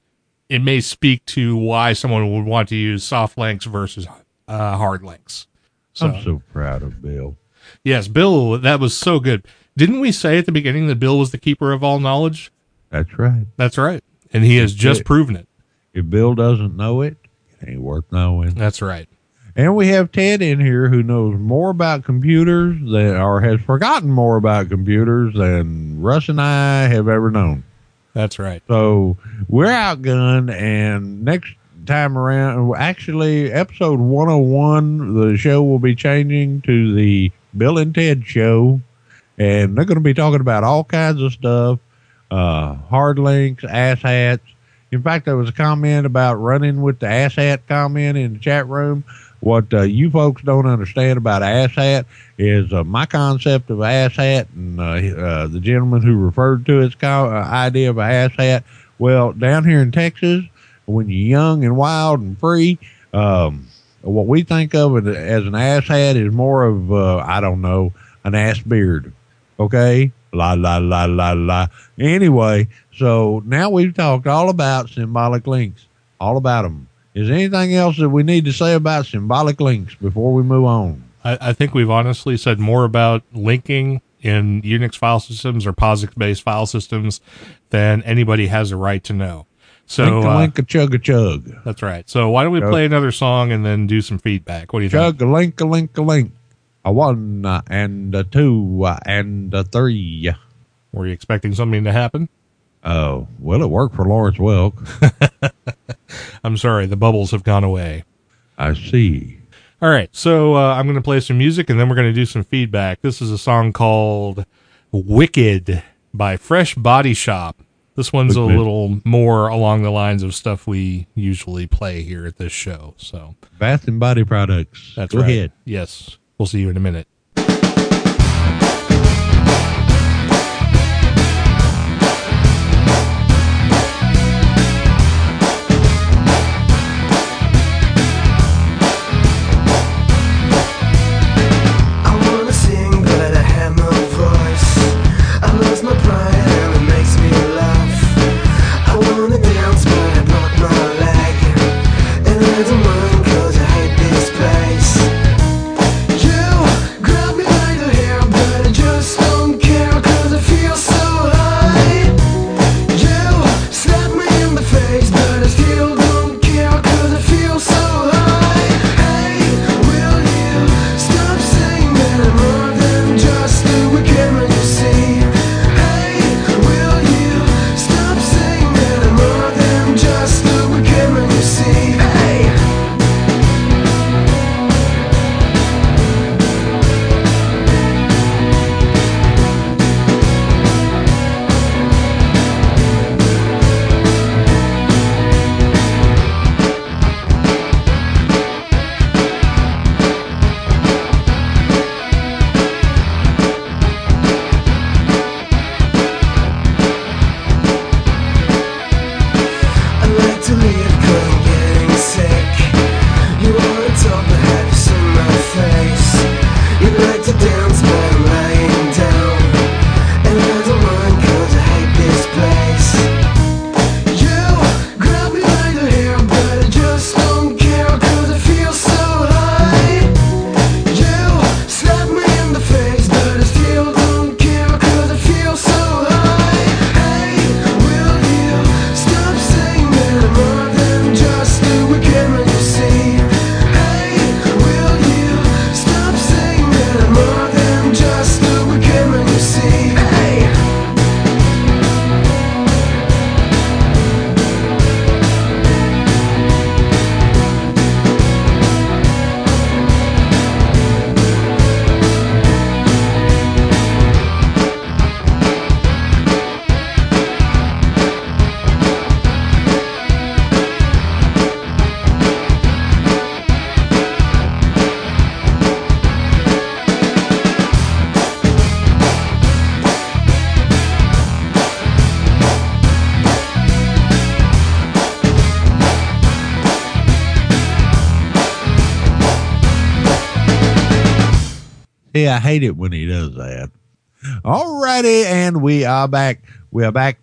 it may speak to why someone would want to use soft links versus hard links. So, I'm so proud of Bill. Yes, Bill, that was so good. Didn't we say at the beginning that Bill was the keeper of all knowledge? That's right. That's right. And he has just proven it. If Bill doesn't know it, it ain't worth knowing. That's right. And we have Ted in here who knows more about computers or has forgotten more about computers than Russ and I have ever known. That's right. So we're outgunned, and next time around, actually episode 101, the show will be changing to the Bill and Ted show, and they're going to be talking about all kinds of stuff, hard links, asshats. In fact, there was a comment about running with the asshat comment in the chat room. What you folks don't understand about asshat is my concept of asshat and the gentleman who referred to its idea of a asshat. Well, down here in Texas, when you're young and wild and free, what we think of as an asshat is more of, I don't know, an ass beard. Okay? La, la, la, la, la. Anyway, so now we've talked all about symbolic links, all about them. Is there anything else that we need to say about symbolic links before we move on? I think we've honestly said more about linking in Unix file systems or POSIX-based file systems than anybody has a right to know. So link a chug a chug. That's right. So why don't we play another song and then do some feedback? What do you think? Chug a link a link a link. A one and a two and a three. Were you expecting something to happen? Oh, well, it worked for Lawrence Welk. I'm sorry, the bubbles have gone away. I see. All right, so I'm going to play some music, and then we're going to do some feedback. This is a song called Wicked by Fresh Body Shop. This one's a little more along the lines of stuff we usually play here at this show. So, Bath and Body Products. That's right. Go ahead. Yes, we'll see you in a minute. I hate it when he does that. All righty, and we are back. We are back.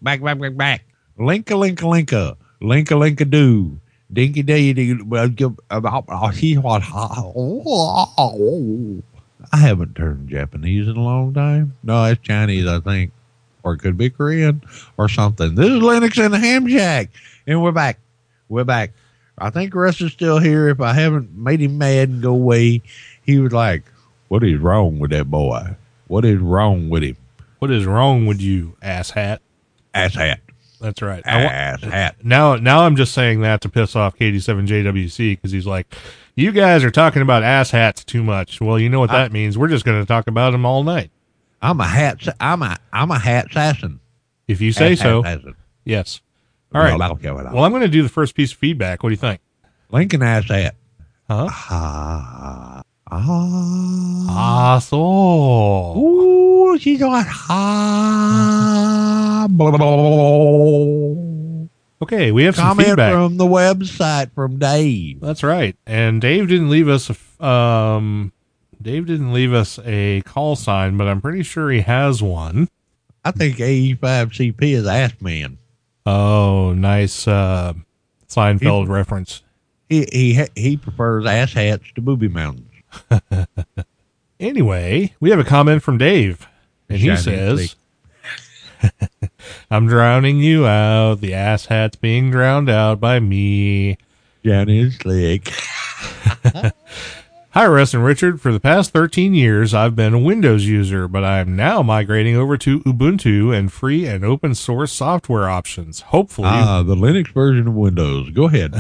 Linka, linka, linka. link-a-link-a-doo, dinky-dee-dee. I haven't turned Japanese in a long time. No, it's Chinese, I think. Or it could be Korean or something. This is Linux in the Ham Shack. And we're back. We're back. I think Russ is still here. If I haven't made him mad and go away, he was like, what is wrong with that boy? What is wrong with him? What is wrong with you, asshat? Asshat. That's right. Asshat. Now I'm just saying that to piss off KD7JWC because he's like, you guys are talking about asshats too much. Well, you know what that means. We're just going to talk about them all night. I'm a hat assassin. If you say so. Assassin. Yes. All right. Well, I'm going to do the first piece of feedback. What do you think? Lincoln asshat. Huh? So. Ooh, she's on Okay, we have some feedback from the website from Dave. That's right. And Dave didn't leave us a call sign, but I'm pretty sure he has one. I think AE5CP is Ass Man. Oh, nice Seinfeld reference. He prefers ass hats to booby mountains. Anyway, we have a comment from Dave, and he says, I'm drowning you out. The ass hat's being drowned out by me. Johnny Slick. Hi, Russ and Richard. For the past 13 years, I've been a Windows user, but I'm now migrating over to Ubuntu and free and open source software options. Hopefully. The Linux version of Windows. Go ahead.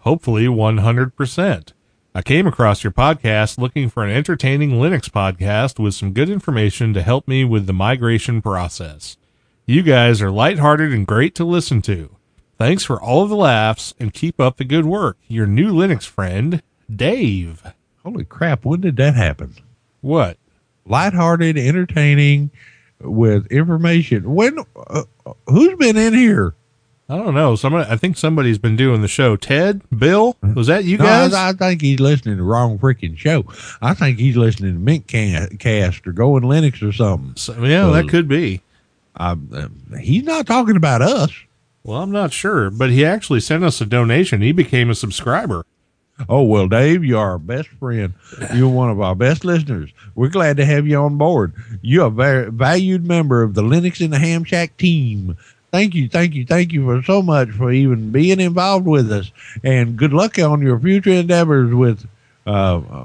Hopefully 100%. I came across your podcast looking for an entertaining Linux podcast with some good information to help me with the migration process. You guys are lighthearted and great to listen to. Thanks for all of the laughs and keep up the good work. Your new Linux friend, Dave. Holy crap, when did that happen? What? Lighthearted, entertaining, with information. When? Who's been in here? I don't know. I think somebody's been doing the show. Ted? Bill? Was that you guys? I think he's listening to the wrong freaking show. I think he's listening to Mintcast or Going Linux or something. That could be. He's not talking about us. Well, I'm not sure, but he actually sent us a donation. He became a subscriber. Oh, well, Dave, you're our best friend. You're one of our best listeners. We're glad to have you on board. You're a very valued member of the Linux in the Ham Shack team. Thank you, thank you, thank you for so much for even being involved with us. And good luck on your future endeavors with, oh,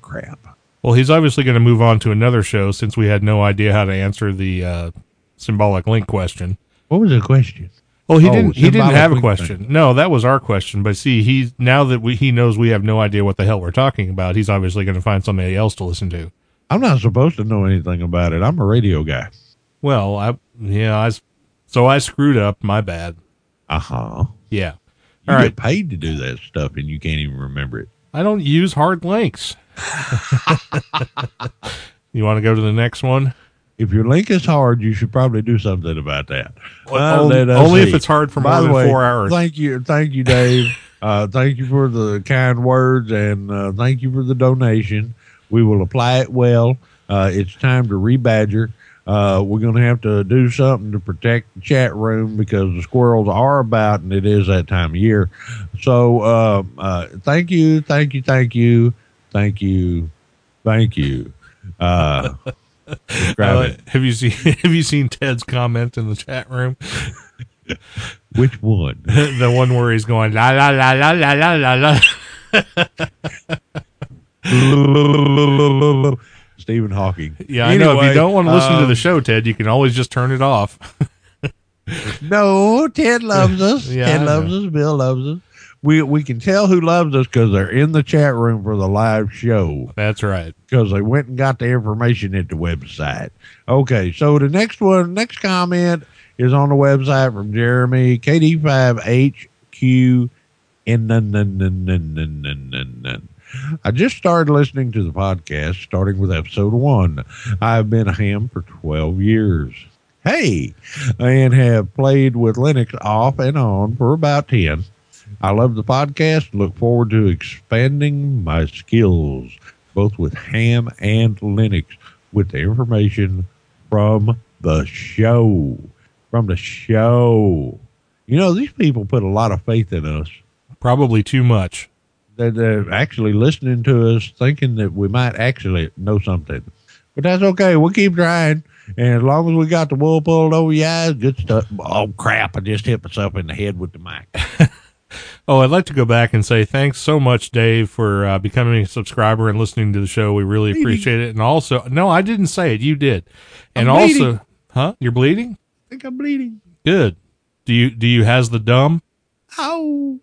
crap. Well, he's obviously going to move on to another show since we had no idea how to answer the symbolic link question. What was the question? Well, he didn't have a question. Thing. No, that was our question. But see, now that he knows we have no idea what the hell we're talking about, he's obviously going to find somebody else to listen to. I'm not supposed to know anything about it. I'm a radio guy. Well, I screwed up. My bad. Uh-huh. Yeah. You get paid to do that stuff and you can't even remember it. I don't use hard links. You want to go to the next one? If your link is hard, you should probably do something about that. Well, only if it's hard for more than 4 hours. Thank you, Dave. Thank you for the kind words and thank you for the donation. We will apply it well. It's time to rebadger. We're going to have to do something to protect the chat room because the squirrels are about, and it is that time of year. So thank you, thank you, thank you, thank you, thank you. Have you seen Ted's comment in the chat room? Which one? The one where he's going la la la la la la la la. Stephen Hawking. Yeah, anyway, I know. If you don't want to listen to the show, Ted, you can always just turn it off. No, Ted loves us. Yeah, Ted loves us. Bill loves us. We can tell who loves us because they're in the chat room for the live show. That's right. Because they went and got the information at the website. Okay, so the next comment is on the website from Jeremy, KD5HQ. I just started listening to the podcast, starting with episode 1. I've been a ham for 12 years. Hey, and have played with Linux off and on for about 10. I love the podcast. Look forward to expanding my skills, both with ham and Linux, with the information from the show. You know, these people put a lot of faith in us. Probably too much. They're actually listening to us, thinking that we might actually know something. But that's okay. We'll keep trying. And as long as we got the wool pulled over your eyes, good stuff. Oh, crap. I just hit myself in the head with the mic. Oh, I'd like to go back and say thanks so much, Dave, for becoming a subscriber and listening to the show. We really appreciate it. And also, no, I didn't say it. You did. And I'm also, bleeding. Huh? You're bleeding? I think I'm bleeding. Good. Do you has the dumb? Ow.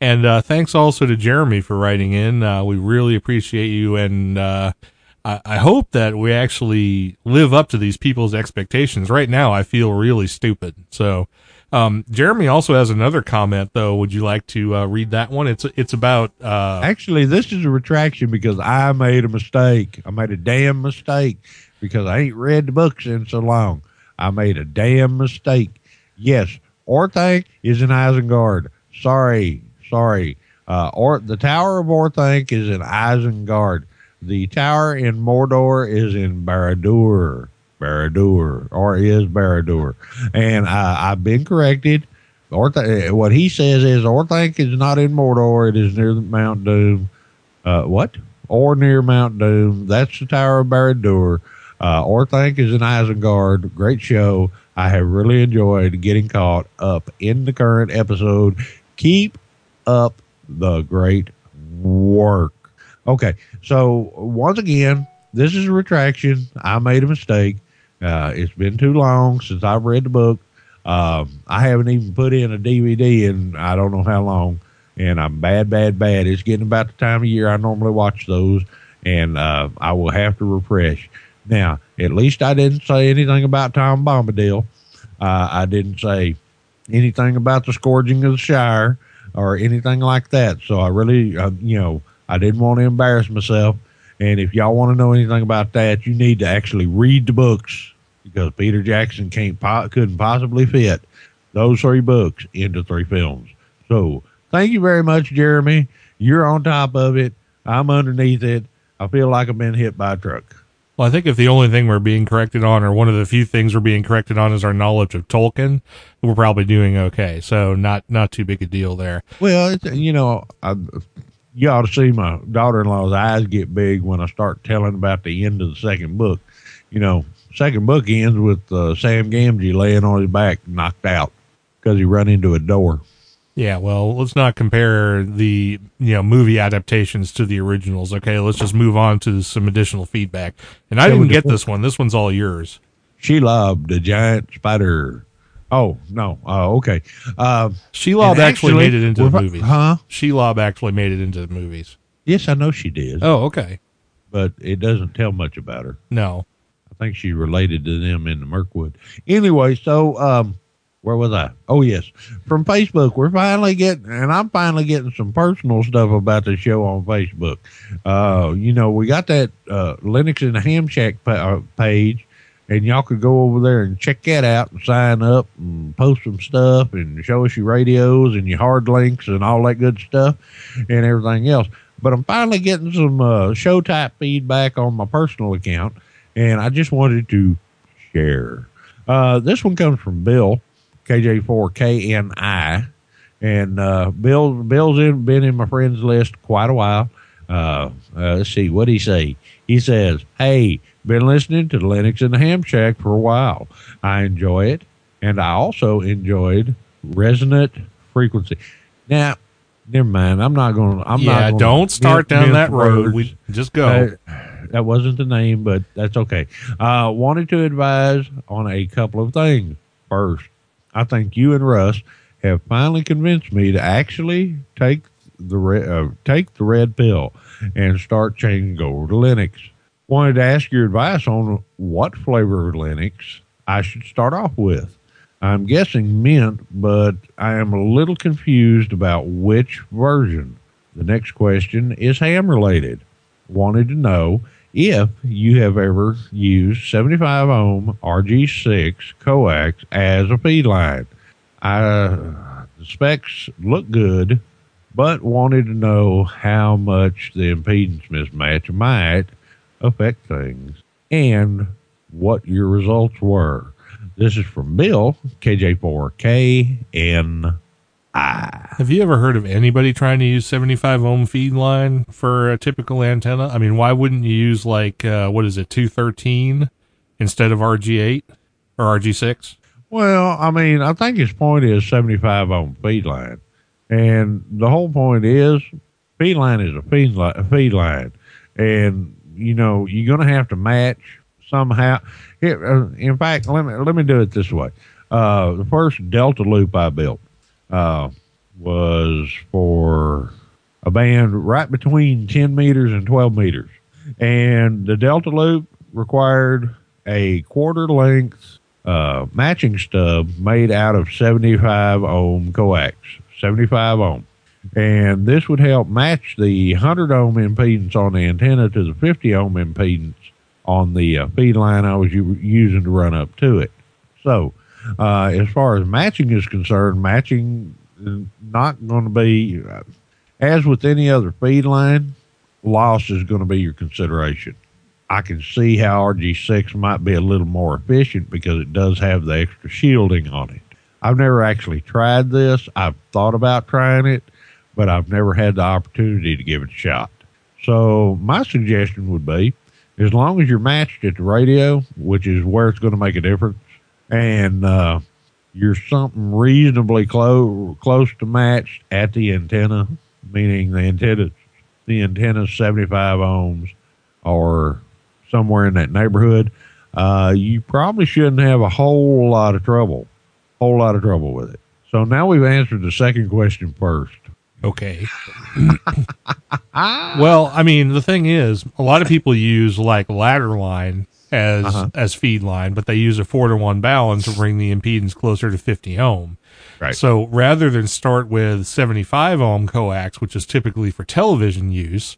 And thanks also to Jeremy for writing in. We really appreciate you. And I hope that we actually live up to these people's expectations. Right now, I feel really stupid. So. Jeremy also has another comment, though. Would you like to read that one? It's about... Actually, this is a retraction because I made a mistake. I made a damn mistake because I ain't read the books in so long. I made a damn mistake. Yes, Orthanc is in Isengard. Sorry. The Tower of Orthanc is in Isengard. The Tower in Mordor is in Baradur. And I've been corrected. What he says is Orthanc is not in Mordor. It is near Mount Doom. Or near Mount Doom. That's the Tower of Baradur. Orthanc is in Isengard. Great show. I have really enjoyed getting caught up in the current episode. Keep up the great work. Okay. So once again, this is a retraction. I made a mistake. It's been too long since I've read the book. I haven't even put in a DVD in I don't know how long, and I'm bad. It's getting about the time of year I normally watch those, and I will have to refresh. Now, at least I didn't say anything about Tom Bombadil. I didn't say anything about the scourging of the Shire or anything like that. So I really, I didn't want to embarrass myself. And if y'all want to know anything about that, you need to actually read the books because Peter Jackson couldn't possibly fit those three books into three films. So thank you very much, Jeremy. You're on top of it. I'm underneath it. I feel like I've been hit by a truck. Well, I think if the only thing we're being corrected on, or one of the few things we're being corrected on, is our knowledge of Tolkien, we're probably doing okay. So not too big a deal there. Well, you ought to see my daughter-in-law's eyes get big when I start telling about the end of the second book. You know, second book ends with Sam Gamgee laying on his back, knocked out because he run into a door. Yeah, well, let's not compare the movie adaptations to the originals. Okay, let's just move on to some additional feedback. And I didn't get this one. This one's all yours. Shelob, the giant spider. Oh, no. Okay. Shelob actually made it into the movies. Huh? Shelob actually made it into the movies. Yes, I know she did. Oh, okay. But it doesn't tell much about her. No. I think she related to them in the Mirkwood. Anyway, so where was I? Oh, yes. From Facebook, I'm finally getting some personal stuff about the show on Facebook. We got that Linux in the Ham Shack page. And y'all could go over there and check that out and sign up and post some stuff and show us your radios and your hard links and all that good stuff and everything else. But I'm finally getting some show type feedback on my personal account, and I just wanted to share. This one comes from Bill, KJ4KNI, and Bill's been in my friends list quite a while. Let's see, what did he say? He says, "Hey, been listening to Linux in the Ham Shack for a while. I enjoy it, and I also enjoyed Resonant Frequency." Now, never mind. I'm not gonna don't start down that road. We just go. That wasn't the name, but that's okay. Wanted to advise on a couple of things. First, I think you and Russ have finally convinced me to actually take the red pill and start changing over to Linux. Wanted to ask your advice on what flavor of Linux I should start off with. I'm guessing Mint, but I am a little confused about which version. The next question is ham related. Wanted to know if you have ever used 75 ohm RG6 coax as a feed line. The specs look good, but wanted to know how much the impedance mismatch might affect things and what your results were. This is from Bill, KJ4KNI. Have you ever heard of anybody trying to use 75 ohm feed line for a typical antenna? I mean, why wouldn't you use like, 213 instead of RG8 or RG6? Well, I mean, I think his point is 75 ohm feed line. And the whole point is feed line is a feed line. And, you know, you're going to have to match somehow. In fact, let me do it this way. The first delta loop I built was for a band right between 10 meters and 12 meters. And the delta loop required a quarter length matching stub made out of 75 ohm coax, 75 ohm. And this would help match the 100 ohm impedance on the antenna to the 50 ohm impedance on the feed line I was using to run up to it. So, as far as matching is concerned, matching is not going to be, as with any other feed line, loss is going to be your consideration. I can see how RG6 might be a little more efficient because it does have the extra shielding on it. I've never actually tried this. I've thought about trying it, but I've never had the opportunity to give it a shot. So my suggestion would be, as long as you're matched at the radio, which is where it's going to make a difference, and you're something reasonably close to matched at the antenna, meaning the antenna's 75 ohms or somewhere in that neighborhood, you probably shouldn't have a whole lot of trouble with it. So now we've answered the second question first. Okay. Well, I mean, the thing is, a lot of people use like ladder line as feed line, but they use a 4-to-1 balance to bring the impedance closer to 50 ohm. Right. So rather than start with 75 ohm coax, which is typically for television use,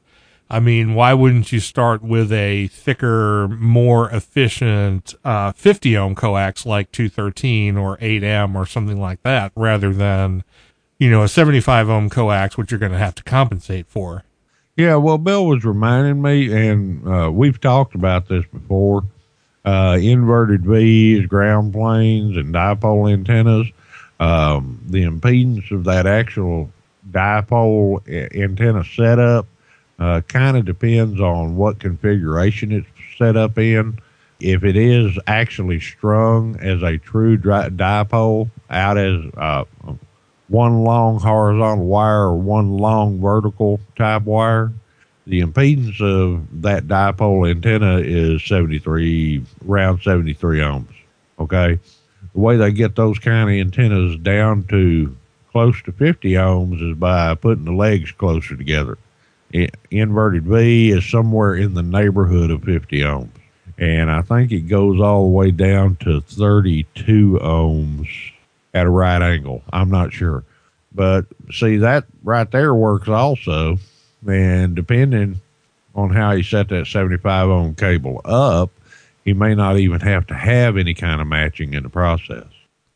I mean, why wouldn't you start with a thicker, more efficient 50 ohm coax like 213 or 8M or something like that, rather than, you know, a 75 ohm coax, which you're going to have to compensate for? Yeah, well, Bill was reminding me, and we've talked about this before, inverted V's, ground planes, and dipole antennas. The impedance of that actual dipole antenna setup kind of depends on what configuration it's set up in. If it is actually strung as a true dipole out as one long horizontal wire or one long vertical type wire, the impedance of that dipole antenna is around 73 ohms. Okay. The way they get those kind of antennas down to close to 50 ohms is by putting the legs closer together. Inverted V is somewhere in the neighborhood of 50 ohms. And I think it goes all the way down to 32 ohms at a right angle. I'm not sure. But see, that right there works also. And depending on how you set that 75 ohm cable up, you may not even have to have any kind of matching in the process.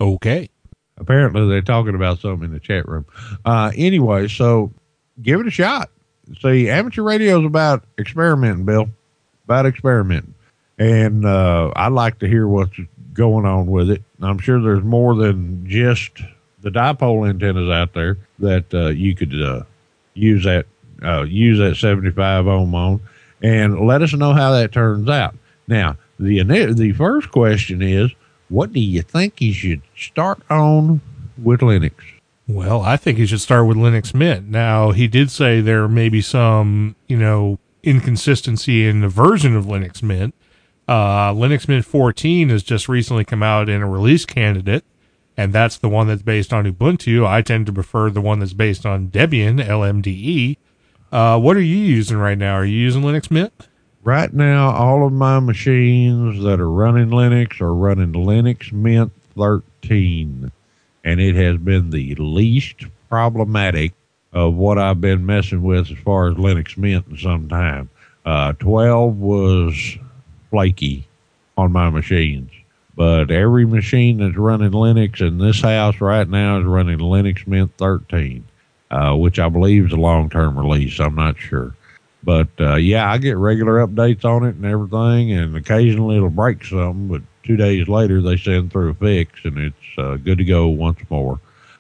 Okay. Apparently they're talking about something in the chat room. Anyway, so give it a shot. See, amateur radio is about experimenting, Bill. About experimenting. And I'd like to hear what's going on with it. I'm sure there's more than just the dipole antennas out there that you could use that 75 ohm on, and let us know how that turns out. Now, the first question is, what do you think you should start on with Linux? Well, I think you should start with Linux Mint. Now, he did say there may be some, you know, inconsistency in the version of Linux Mint. Linux Mint 14 has just recently come out in a release candidate, and that's the one that's based on Ubuntu. I tend to prefer the one that's based on Debian, LMDE. What are you using right now? Are you using Linux Mint? Right now, all of my machines that are running Linux Mint 13, and it has been the least problematic of what I've been messing with as far as Linux Mint in some time. 12 was flaky on my machines, but every machine that's running Linux in this house right now is running Linux Mint 13, which I believe is a long-term release. I'm not sure, but yeah, I get regular updates on it and everything, and occasionally it'll break something, but 2 days later, they send through a fix, and it's good to go once more.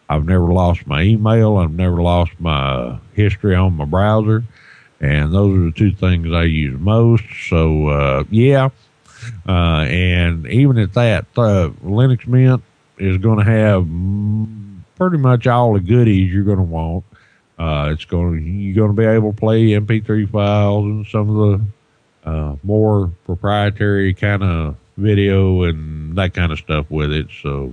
I've never lost my email. I've never lost my history on my browser. And those are the two things I use most. So, yeah. And even at that, Linux Mint is going to have pretty much all the goodies you're going to want. You're going to be able to play MP3 files and some of the more proprietary kind of video and that kind of stuff with it. So,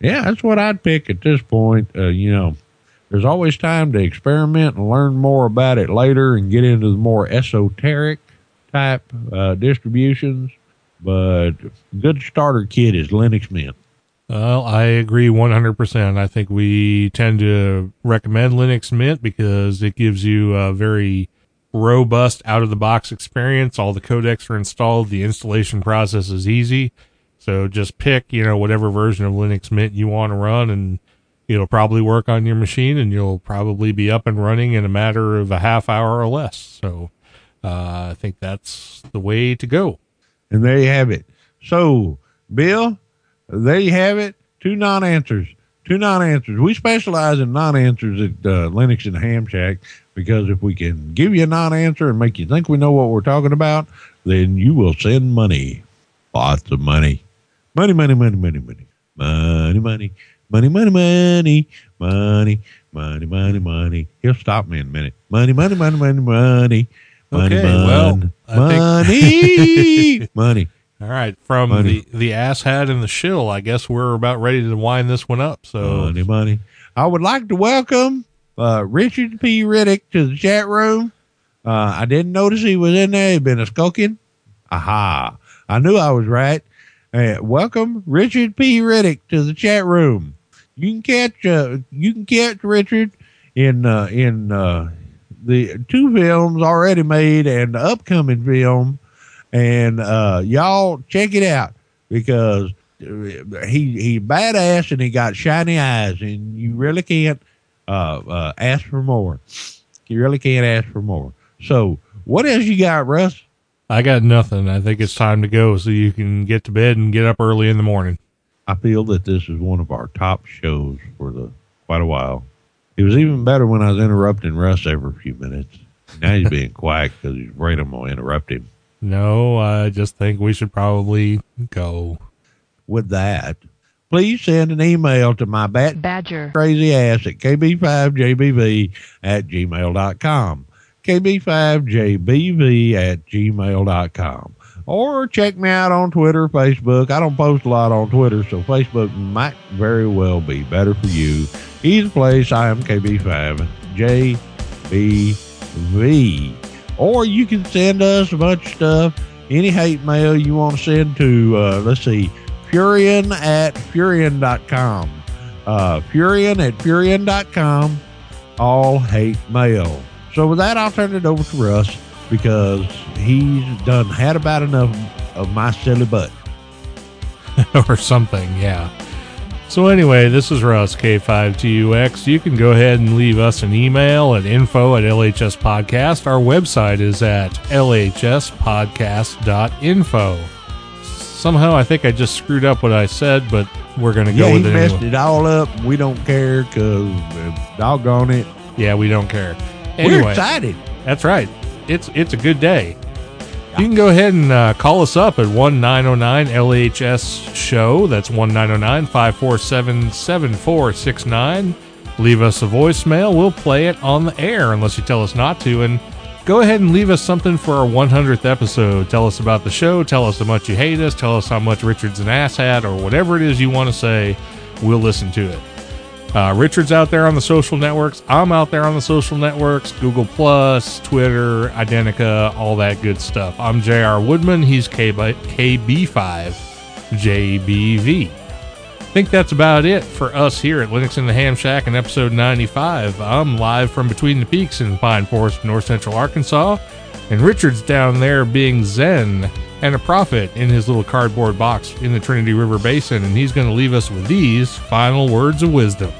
yeah, that's what I'd pick at this point. There's always time to experiment and learn more about it later and get into the more esoteric type distributions. But good starter kit is Linux Mint. Well, I agree 100%. I think we tend to recommend Linux Mint because it gives you a very robust out-of-the-box experience. All the codecs are installed. The installation process is easy. So just pick, whatever version of Linux Mint you want to run, and it'll probably work on your machine, and you'll probably be up and running in a matter of a half hour or less. So I think that's the way to go. And there you have it. So, Bill, there you have it. Two non-answers. We specialize in non-answers at Linux in the Ham Shack, because if we can give you a non-answer and make you think we know what we're talking about, then you will send money. Lots of money. Money. He'll stop me in a minute. Money. All right. From the asshat and the shill, I guess we're about ready to wind this one up. So money. I would like to welcome Richard P. Riddick to the chat room. I didn't notice he was in there. He'd been a skulking. Aha. I knew I was right. Welcome Richard P. Riddick to the chat room. You can catch Richard in the two films already made and the upcoming film, and y'all check it out, because he badass and he got shiny eyes, and you really can't ask for more. So what else you got, Russ? I got nothing. I think it's time to go so you can get to bed and get up early in the morning. I feel that this is one of our top shows for quite a while. It was even better when I was interrupting Russ every few minutes. Now he's being quiet because he's afraid I'm going to interrupt him. No, I just think we should probably go. With that, please send an email to my badger crazy ass at kb5jbv@gmail.com. kb5jbv@gmail.com, or check me out on Twitter, Facebook. I don't post a lot on Twitter, so Facebook might very well be better for you. Either place, I am kb5jbv. Or you can send us a bunch of stuff, any hate mail you want to send to, furion@furion.com. Furion@furion.com, all hate mail. So with that, I'll turn it over to Russ, because he's done had about enough of my silly butt. Or something, yeah. So anyway, this is Russ, K5TUX. You can go ahead and leave us an email at info@LHSpodcast. Our website is at LHSpodcast.info. Somehow I think I just screwed up what I said, but we're going to go with it. Yeah, he messed it all up. We don't care, because doggone it. Yeah, we don't care. Anyway, we're excited. That's right. It's a good day. Yeah. You can go ahead and call us up at 1-909-LHS-SHOW. That's 1-909-547-7469. Leave us a voicemail. We'll play it on the air unless you tell us not to. And go ahead and leave us something for our 100th episode. Tell us about the show. Tell us how much you hate us. Tell us how much Richard's an asshat, or whatever it is you want to say. We'll listen to it. Richard's out there on the social networks. I'm out there on the social networks. Google+, Twitter, Identica, all that good stuff. I'm J.R. Woodman. He's KB5JBV. I think that's about it for us here at Linux in the Ham Shack in episode 95. I'm live from between the peaks in the Pine Forest, north central Arkansas. And Richard's down there being zen and a prophet in his little cardboard box in the Trinity River Basin. And he's going to leave us with these final words of wisdom.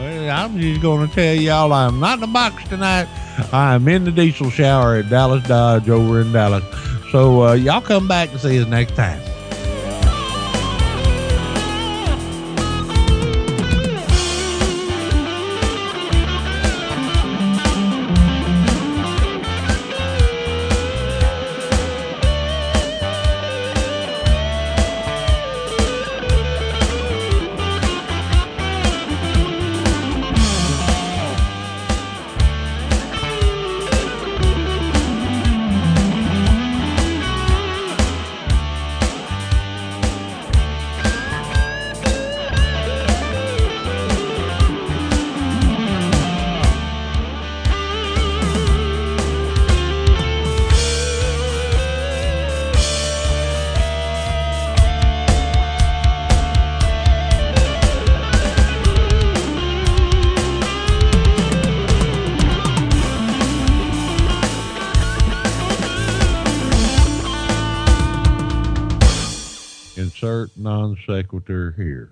I'm just going to tell y'all I'm not in a box tonight. I'm in the diesel shower at Dallas Dodge over in Dallas. So y'all come back and see us next time. insert non sequitur here.